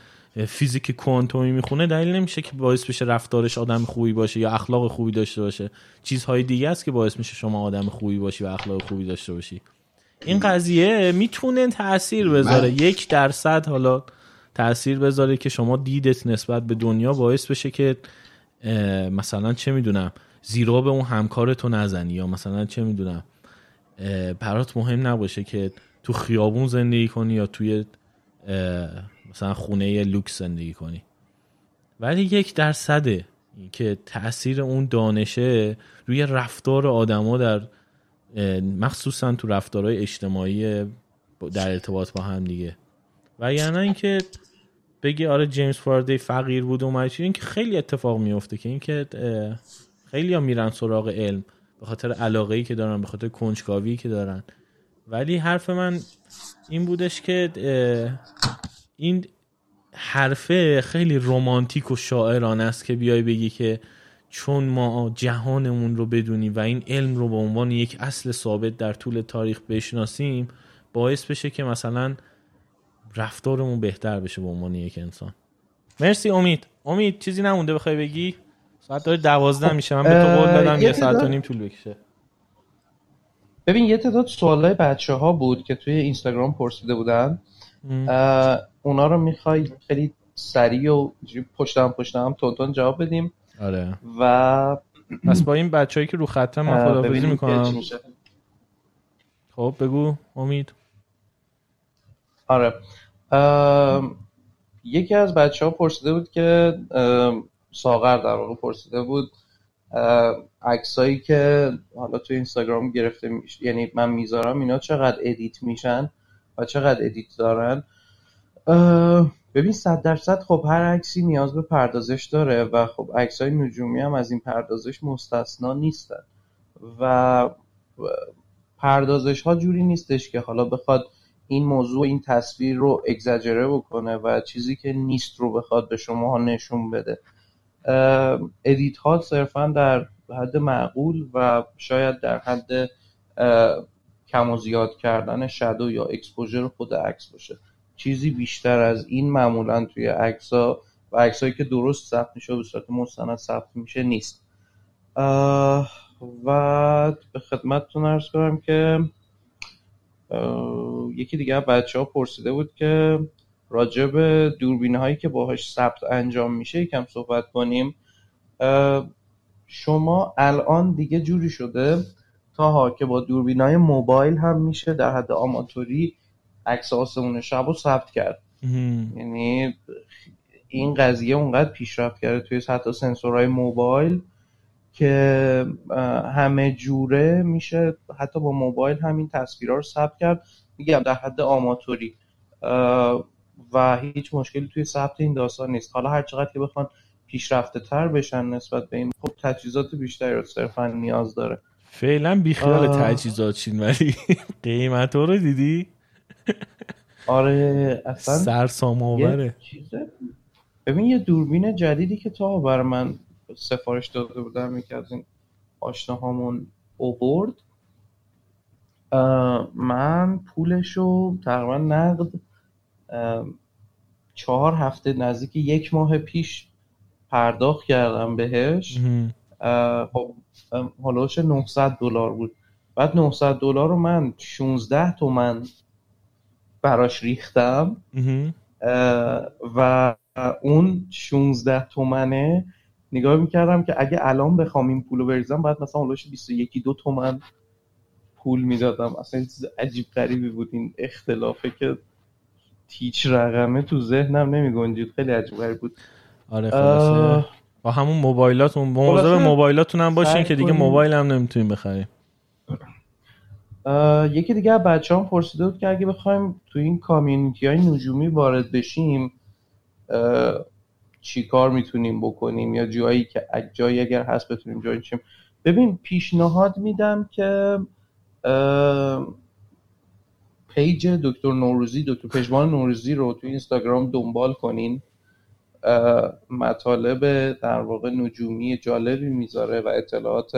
فیزیک کوانتومی میخونه دلیل نمیشه که باعث بشه رفتارش آدم خوبی باشه یا اخلاق خوبی داشته باشه. چیزهای دیگه است که باعث میشه شما آدم خوبی باشی و اخلاق خوبی داشته باشی. این قضیه میتونه تأثیر بذاره 1% حالا تأثیر بذاره که شما دیدت نسبت به دنیا باعث بشه که مثلا چه میدونم زیرا به اون همکارتو نزنی، یا مثلا چه میدونم برات مهم نباشه که تو خیابون زندگی کنی یا توی مثلا خونه لوکس زندگی کنی. ولی 1% که تأثیر اون دانشه روی رفتار آدما در مخصوصا تو رفتارهای اجتماعی در ارتباط با هم دیگه. و یعنی اینکه بگی آره جیمز فارادی فقیر بود و ماجرا، این که خیلی اتفاق میفته که اینکه خیلی‌ها میرن سراغ علم به خاطر علاقه‌ای که دارن، به خاطر کنجکاوی که دارن. ولی حرف من این بودش که این حرفه خیلی رمانتیک و شاعرانه است که بیای بگی که چون ما جهانمون رو بدونیم و این علم رو به عنوان یک اصل ثابت در طول تاریخ بشناسیم باعث بشه که مثلا رفتارمون بهتر بشه به عنوان یک انسان. مرسی امید. امید چیزی نمونده بخوای بگی؟ ساعت داره 12 میشه، من به تو قول دادم یه ساعت و نیم طول بکشه. ببین یه تعداد سوالای بچه‌ها بود که توی اینستاگرام پرسیده بودن، اونا رو میخوای خیلی سریع و پشت هم تونتون جواب بدیم؟ آره. و پس با این بچه‌هایی که رو خطم من خداحافظی میکنم. خب بگو امید. آره یکی از بچه‌ها پرسیده بود که ساغر در واقع پرسیده بود عکسایی که حالا تو اینستاگرام گرفته میشه، یعنی من میذارم اینا چقدر ادیت میشن و چقدر ادیت دارن. ببین 100% خب هر عکسی نیاز به پردازش داره و خب عکسای نجومی هم از این پردازش مستثنا نیستن و پردازش ها جوری نیستش که حالا بخواد این موضوع این تصویر رو اگزاجره بکنه و چیزی که نیست رو بخواد به شما نشون بده. ادیت ها صرفا در حد معقول و شاید در حد کم و زیاد کردن شادو یا اکسپوژر خود عکس باشه. چیزی بیشتر از این معمولا توی عکس‌ها و عکسایی که درست ثبت میشه و به صورت مستند ثبت میشه نیست. و به خدمتتون عرض کنم که یکی دیگه بچه‌ها پرسیده بود که راجع به دوربین‌هایی که باهاش ثبت انجام میشه یکم صحبت کنیم. شما الان دیگه جوری شده تاها که با دوربین‌های موبایل هم میشه در حد آماتوری عکس آسمون شب رو ثبت کرد. یعنی این قضیه اونقدر پیشرفت کرده توی حتی سنسورهای موبایل که همه جوره میشه حتی با موبایل همین تصویرها رو ثبت کرد، میگم در حد آماتوری و هیچ مشکلی توی ثبت این داستان نیست. حالا هر چقدر که بخوان پیشرفته تر بشن نسبت به این خب تجهیزات بیشتری رو صرفا نیاز داره. فعلا بیخیال تجهیزات شین ولی قیمت رو دیدی؟ آره اصلا سرسام‌آوره. ببین یه دوربین جدیدی که تا بر من سفارش داده بودم یکی از این آشناهامون آورد، من پولشو تقریبا نقد 4 هفته نزدیک 1 ماه پیش پرداخت کردم بهش. خب حالوش $900 بود. بعد $900 رو من 16 تومن براش ریختم و اون 16 تومنه نگاه میکردم که اگه الان بخوام این پولو بریزم باید مثلا حالوش 21-22 تومن پول میدادم. اصلا این چیز عجیب غریبی بود این اختلافه که هیچ رقمه تو ذهنم نمی گنجید. خیلی عجیب غریب بود. آره خلاصه با همون موبایلاتون موضوع موبایلاتون هم باشین که دیگه موبایل هم نمیتونین بخریم. یکی دیگه از بچه‌هام پرسیده بود که اگه بخوایم تو این کامیونیتی‌های نجومی وارد بشیم چی کار میتونیم بکنیم یا جایی که جایی اگر هست بتونیم جوین شیم. ببین پیشنهاد میدم که پیج دکتر نوروزی، دکتر پژمان نوروزی رو تو اینستاگرام دنبال کنین. مطالب در واقع نجومی جالبی میذاره و اطلاعات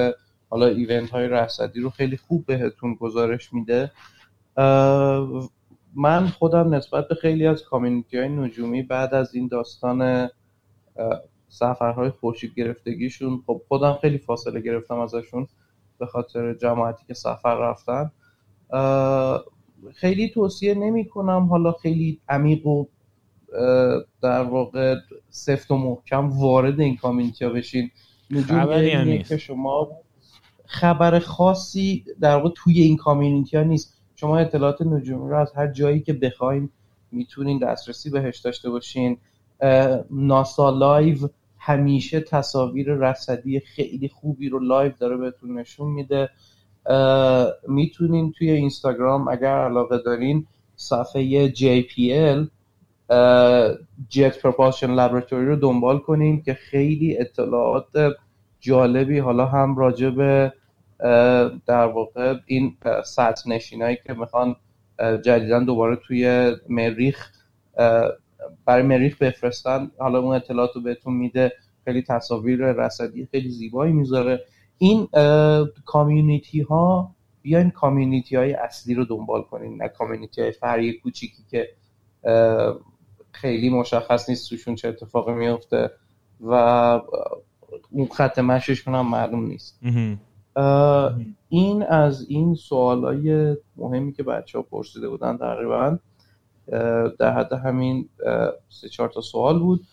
حالا ایونت های رصدی رو خیلی خوب بهتون گزارش میده. من خودم نسبت به خیلی از کامیونیتی های نجومی بعد از این داستان سفرهای خورشید گرفتگیشون خب خودم خیلی فاصله گرفتم ازشون به خاطر جماعتی که سفر رفتن. خیلی توصیه نمی کنم حالا خیلی عمیق و در واقع سفت و محکم وارد این کامیونیتی ها بشین. نجوم نیست که شما خبر خاصی در واقع توی این کامیونیتی ها نیست. شما اطلاعات نجومی رو از هر جایی که بخواین میتونین دسترسی بهش داشته باشین. ناسا لایو همیشه تصاویر رصدی خیلی خوبی رو لایو داره بهتون نشون میده. میتونین توی اینستاگرام اگر علاقه دارین صفحه JPL Jet Propulsion Laboratory رو دنبال کنین که خیلی اطلاعات جالبی حالا هم راجع به در واقع این سطح نشینایی که میخوان جدیدن دوباره توی مریخ برای مریخ بفرستن حالا اون اطلاعات رو بهتون میده. خیلی تصاویر رصدی خیلی زیبایی میذاره. این کامیونیتی ها بیاین کامیونیتی های اصلی رو دنبال کنین، نه کامیونیتی های فرعی کوچیکی که خیلی مشخص نیست توشون چه اتفاقی میفته و اون خط مشیشون هم معلوم نیست. این از این سوالای مهمی که بچه ها پرسیده بودن تقریبا در حد همین 3-4 تا سوال بود.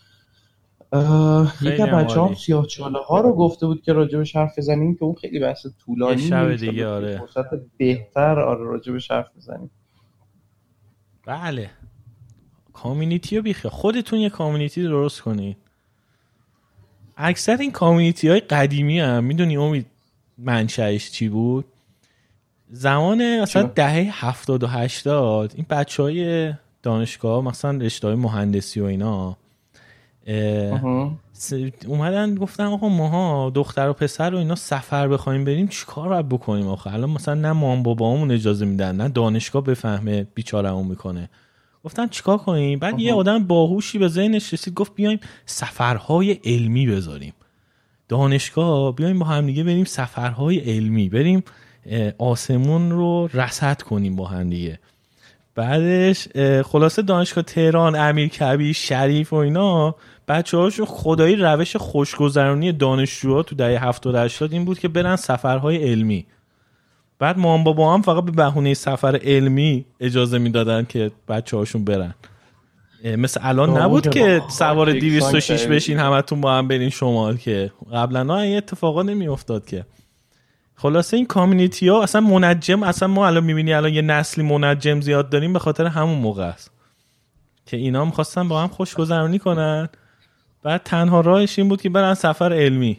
یکی بچه هم سیاه چاله ها رو گفته بود که راجبش حرف بزنیم که اون خیلی بحث طولانی شب دیگه. آره فرصت بهتر آره راجبش حرف بزنیم. بله کامیونیتی رو بیخه خودتون یه کامیونیتی درست کنید. اکثر این کامیونیتی های قدیمی هم میدونی امید منشأش چی بود؟ زمان مثلا دهه 70 و 80 این بچهای دانشگاه مثلا رشته‌های مهندسی و اینا اومدن گفتن آقا ماها دختر و پسر و اینا سفر بخوایم بریم چیکار باید بکنیم؟ آخه الان مثلا نه مام بابامون اجازه میدن نه دانشگاه بفهمه بیچارهمون میکنه. گفتن چیکار کنیم؟ بعد یه آدم باهوشی به ذهنش رسید گفت بیایم سفرهای علمی بذاریم. دانشگاه بیایم با هم دیگه بریم سفرهای علمی، بریم آسمون رو رصد کنیم با هم دیگه. بعدش خلاصه دانشگاه تهران، امیرکبیر، شریف و اینا بچه‌هاشون خدایی روش خوشگذرانی دانشجوها تو دهه 70 و 80 این بود که برن سفرهای علمی. بعد مام بابا هم فقط به بهونه سفر علمی اجازه میدادن که بچه‌هاشون برن. مثل الان نبود که سوار 206 بشین همتون با هم برین شمال، که قبلا این اتفاقا نمیافتاد. که خلاصه این کامیونیتی ها اصلا منجم، اصلا ما الان میبینی الان یه نسلی منجم زیاد داریم به خاطر همون موقع است که اینا می‌خواستن با هم خوشگذرانی کنن. بعد تنها راهش این بود که برن سفر علمی.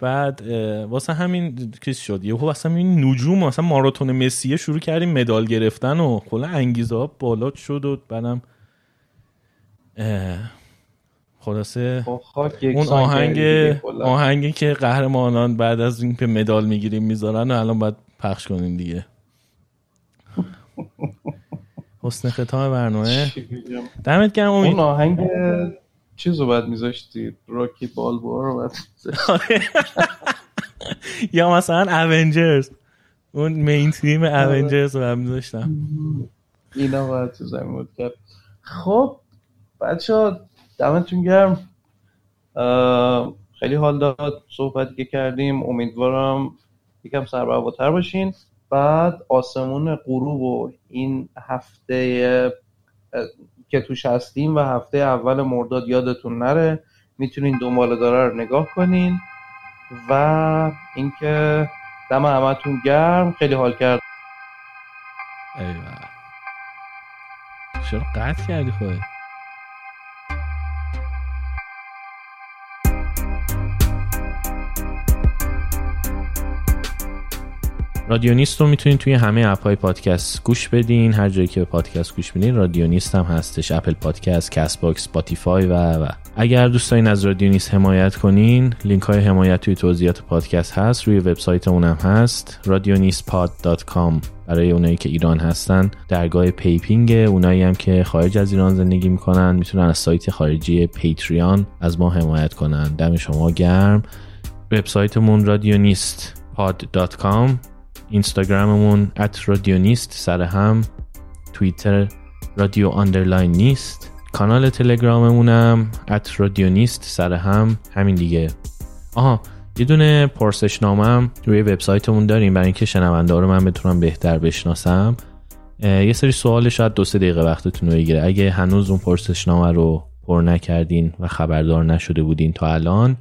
بعد واسه همین کیس شد یهو اصلا این نجوم اصلا ماراتون مسیه شروع کردیم مدال گرفتن و کلا انگیزه ها بالا شد و بعدم خلاصه اون آهنگی که قهرمانان بعد از این که مدال میگیریم میذارن و الان باید پخش کنیم دیگه. حسن ختام برنامه. دمت گرم امید. اون آهنگ چیزو بعد میذاشتی راکی بالبور رو بعد یا مثلا اونجرز، اون مین تیم اونجرز رو بعد میذاشتم. اینا بعد تو زمین بود کرد. خب بچه‌ها دمتون گرم، خیلی حال داد صحبت که کردیم. امیدوارم یکم سربرهواتر باشین. بعد آسمون غروب و این هفته که توش هستیم و هفته اول مرداد یادتون نره، میتونین دنبال داره رو نگاه کنین و اینکه دم همتون گرم، خیلی حال کرد. ایوه چرا قطع کردی خواهی؟ رادیو نیست رو میتونید توی همه اپ‌های پادکست گوش بدین، هر جایی که پادکست گوش بدین رادیو نیست هم هستش، اپل پادکست، کست باکس، اسپاتیفای و اگر دوست دارین از رادیو نیست حمایت کنین، لینک‌های حمایت توی توضیحات پادکست هست، روی وبسایتمون هم هست، radionistpod.com. برای اونایی که ایران هستن درگاه پیپینگ، اونایی هم که خارج از ایران زندگی میکنن میتونن از سایت خارجی پیتریان از ما حمایت کنن. دم شما گرم. وبسایتمون radionistpod.com، اینستاگراممون @رادیونیست، سر هم توییتر radio_نیست، کانال تلگراممونم @رادیونیست، سر هم همین دیگه. آها یه دونه پرسشنامه‌ام روی وبسایتمون داریم برای اینکه شنونده‌ها رو من بتونم بهتر بشناسم. یه سری سوال شاید 2-3 دقیقه وقتتون رو بگیره. اگه هنوز اون پرسشنامه رو پر نکردین و خبردار نشده بودین تا الان،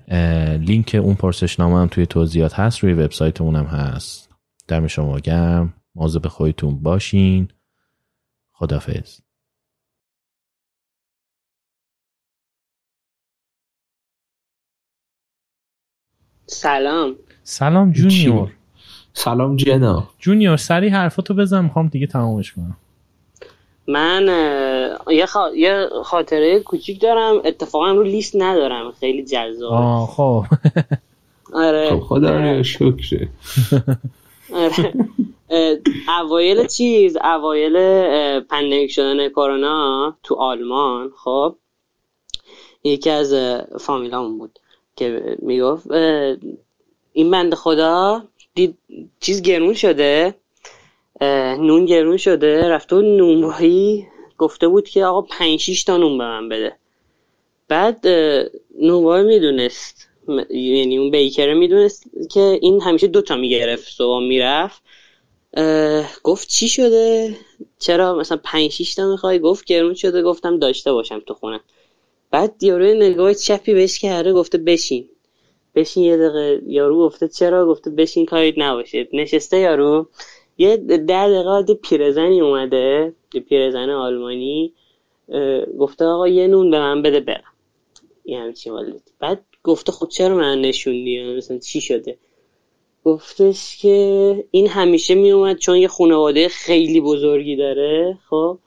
لینک اون پرسشنامه هم توی توضیحات هست، روی وبسایتمون هم هست. دم شما گرم، مواظب خودتون باشین، خدافظ. سلام جونیور. سلام جناب جونیور، سریع حرفاتو بزن، میخوام دیگه تمامش کنم. من یه خاطره کوچیک دارم، اتفاقا رو لیست ندارم، خیلی جذاب. خب آره، خدا رو شکر. اوایل پندمیک شدن کرونا تو آلمان، خب یکی از فامیلامون بود که میگفت این بنده خدا دید چیز گرون شده، نون گرون شده، رفته و نونوایی گفته بود که آقا 5-6 تا نون به من بده. بعد نونوایی میدونست، یعنی اون بیکره میدونست که این همیشه 2 تا میگرفت، صبح میرفت گفت چی شده، چرا مثلا 5-6 تا میخوای؟ گفت گرون شده. گفتم داشته باشم تو خونه. بعد یارو نگاه چپی بهش کرده، گفته بشین یه دقیقه. یارو گفته چرا؟ گفته بشین کاری نباشه. نشسته یارو یه 10 دقیقه. پیرزنی اومده، پیرزن آلمانی، گفته آقا یه نون به من بده برم، یه همچین والدی. بعد گفته خب چرا من نشوندی، مثلا چی شده؟ گفتش که این همیشه می اومد، چون یه خانواده خیلی بزرگی داره، خب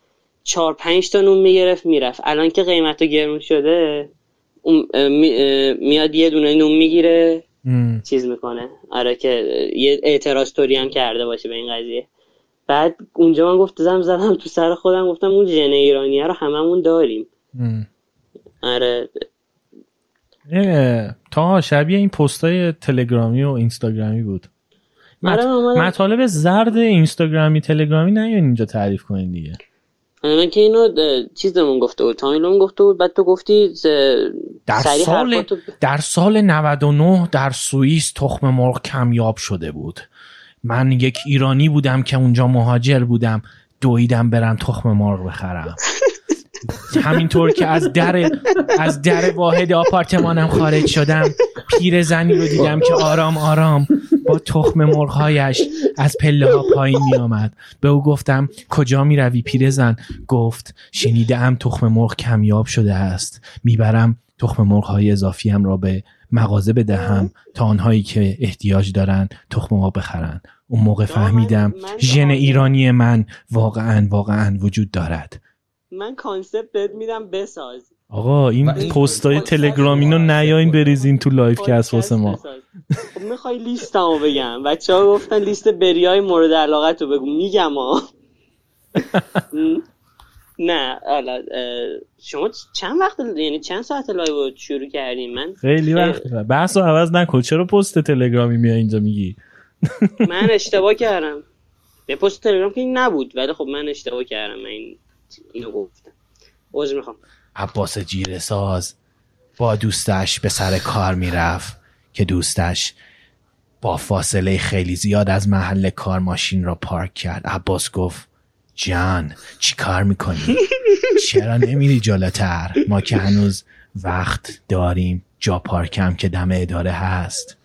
4-5 تا نون میگرفت میرفت. الان که قیمتو گرون شده میاد یه دونه نون میگیره چیز میکنه. آره که یه اعتراض توری هم کرده باشه به این قضیه. بعد اونجا من گفتم زدم تو سر خودم، گفتم اون ژن ایرانی ها رو هممون داریم. آره تا شبیه این پستای تلگرامی و اینستاگرامی بود. مطالب زرد اینستاگرامی تلگرامی نیاین اینجا تعریف کنین دیگه. من که اینو چیزمون گفته بود، تایلون گفته بود، بعد تو گفتی در سال 99 در سوئیس تخم مرغ کمیاب شده بود. من یک ایرانی بودم که اونجا مهاجر بودم، دویدم برم تخم مرغ بخرم. همینطور که از در واحد آپارتمانم خارج شدم، پیر زنی رو دیدم که آرام آرام با تخم مرغ‌هایش از پله‌ها پایین می‌آمد. به او گفتم کجا می‌روی پیر زن؟ گفت شنیدم تخم مرغ کمیاب شده است، میبرم تخم مرغ‌های اضافی‌ام را به مغازه بدهم تا آنهایی که احتیاج دارند تخم مرغ بخرند. اون موقع فهمیدم ژن ایرانی من واقعاً وجود دارد. من کانسپت بهت میدم بساز. آقا این پستای تلگرامینو نیاین بریزین تو لایف که اساس ما. میخوای لیستمو بگم؟ بچه‌ها گفتن لیست بریای مورد علاقتو بگو، میگم ها. نه حالا شما چند وقت، یعنی چند ساعت لایو شروع کردین؟ من خیلی وقت. بحثو عوض نکن، چرا پست تلگرامی میای اینجا میگی؟ من اشتباه کردم. به پست تلگرام که نبود، ولی خب من اشتباه کردم. من اینو گفتم، عذر میخوام. عباس جیره ساز با دوستش به سر کار میرفت که دوستش با فاصله خیلی زیاد از محل کار ماشین را پارک کرد. عباس گفت جان چی کار میکنی؟ چرا نمیری جلوتر؟ ما که هنوز وقت داریم، جا پارکم که دم اداره هست.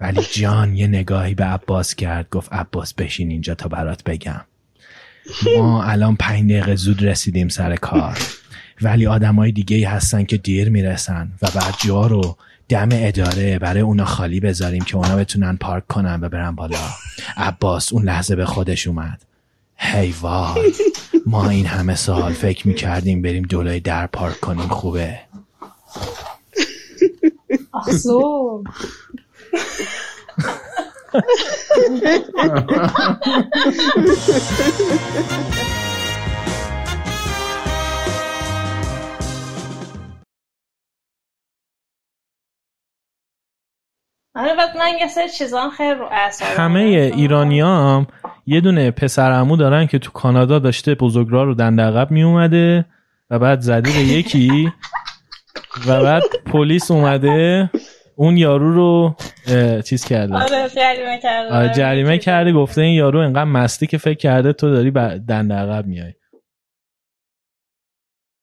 ولی جان یه نگاهی به عباس کرد، گفت عباس بشین اینجا تا برات بگم. ما الان 5 دقیقه زود رسیدیم سر کار، ولی آدمای دیگه‌ای هستن که دیر میرسن و بعد جا رو دم اداره برای اونا خالی بذاریم که اونا بتونن پارک کنن و برن بالا. عباس اون لحظه به خودش اومد. حیوان، ما این همه سال فکر میکردیم بریم دولای در پارک کنیم خوبه. آسو من یه سر چیزان خیلی رو اعصاب. همه ایرانیام یه دونه پسر عمو دارن که تو کانادا داشته بزرگراه رو دنده عقب می اومده و بعد زده به یکی و بعد پلیس اومده اون یارو رو چیز کرده، جریمه کرده، گفته این یارو اینقدر مستی که فکر کرده تو داری دنده عقب میای.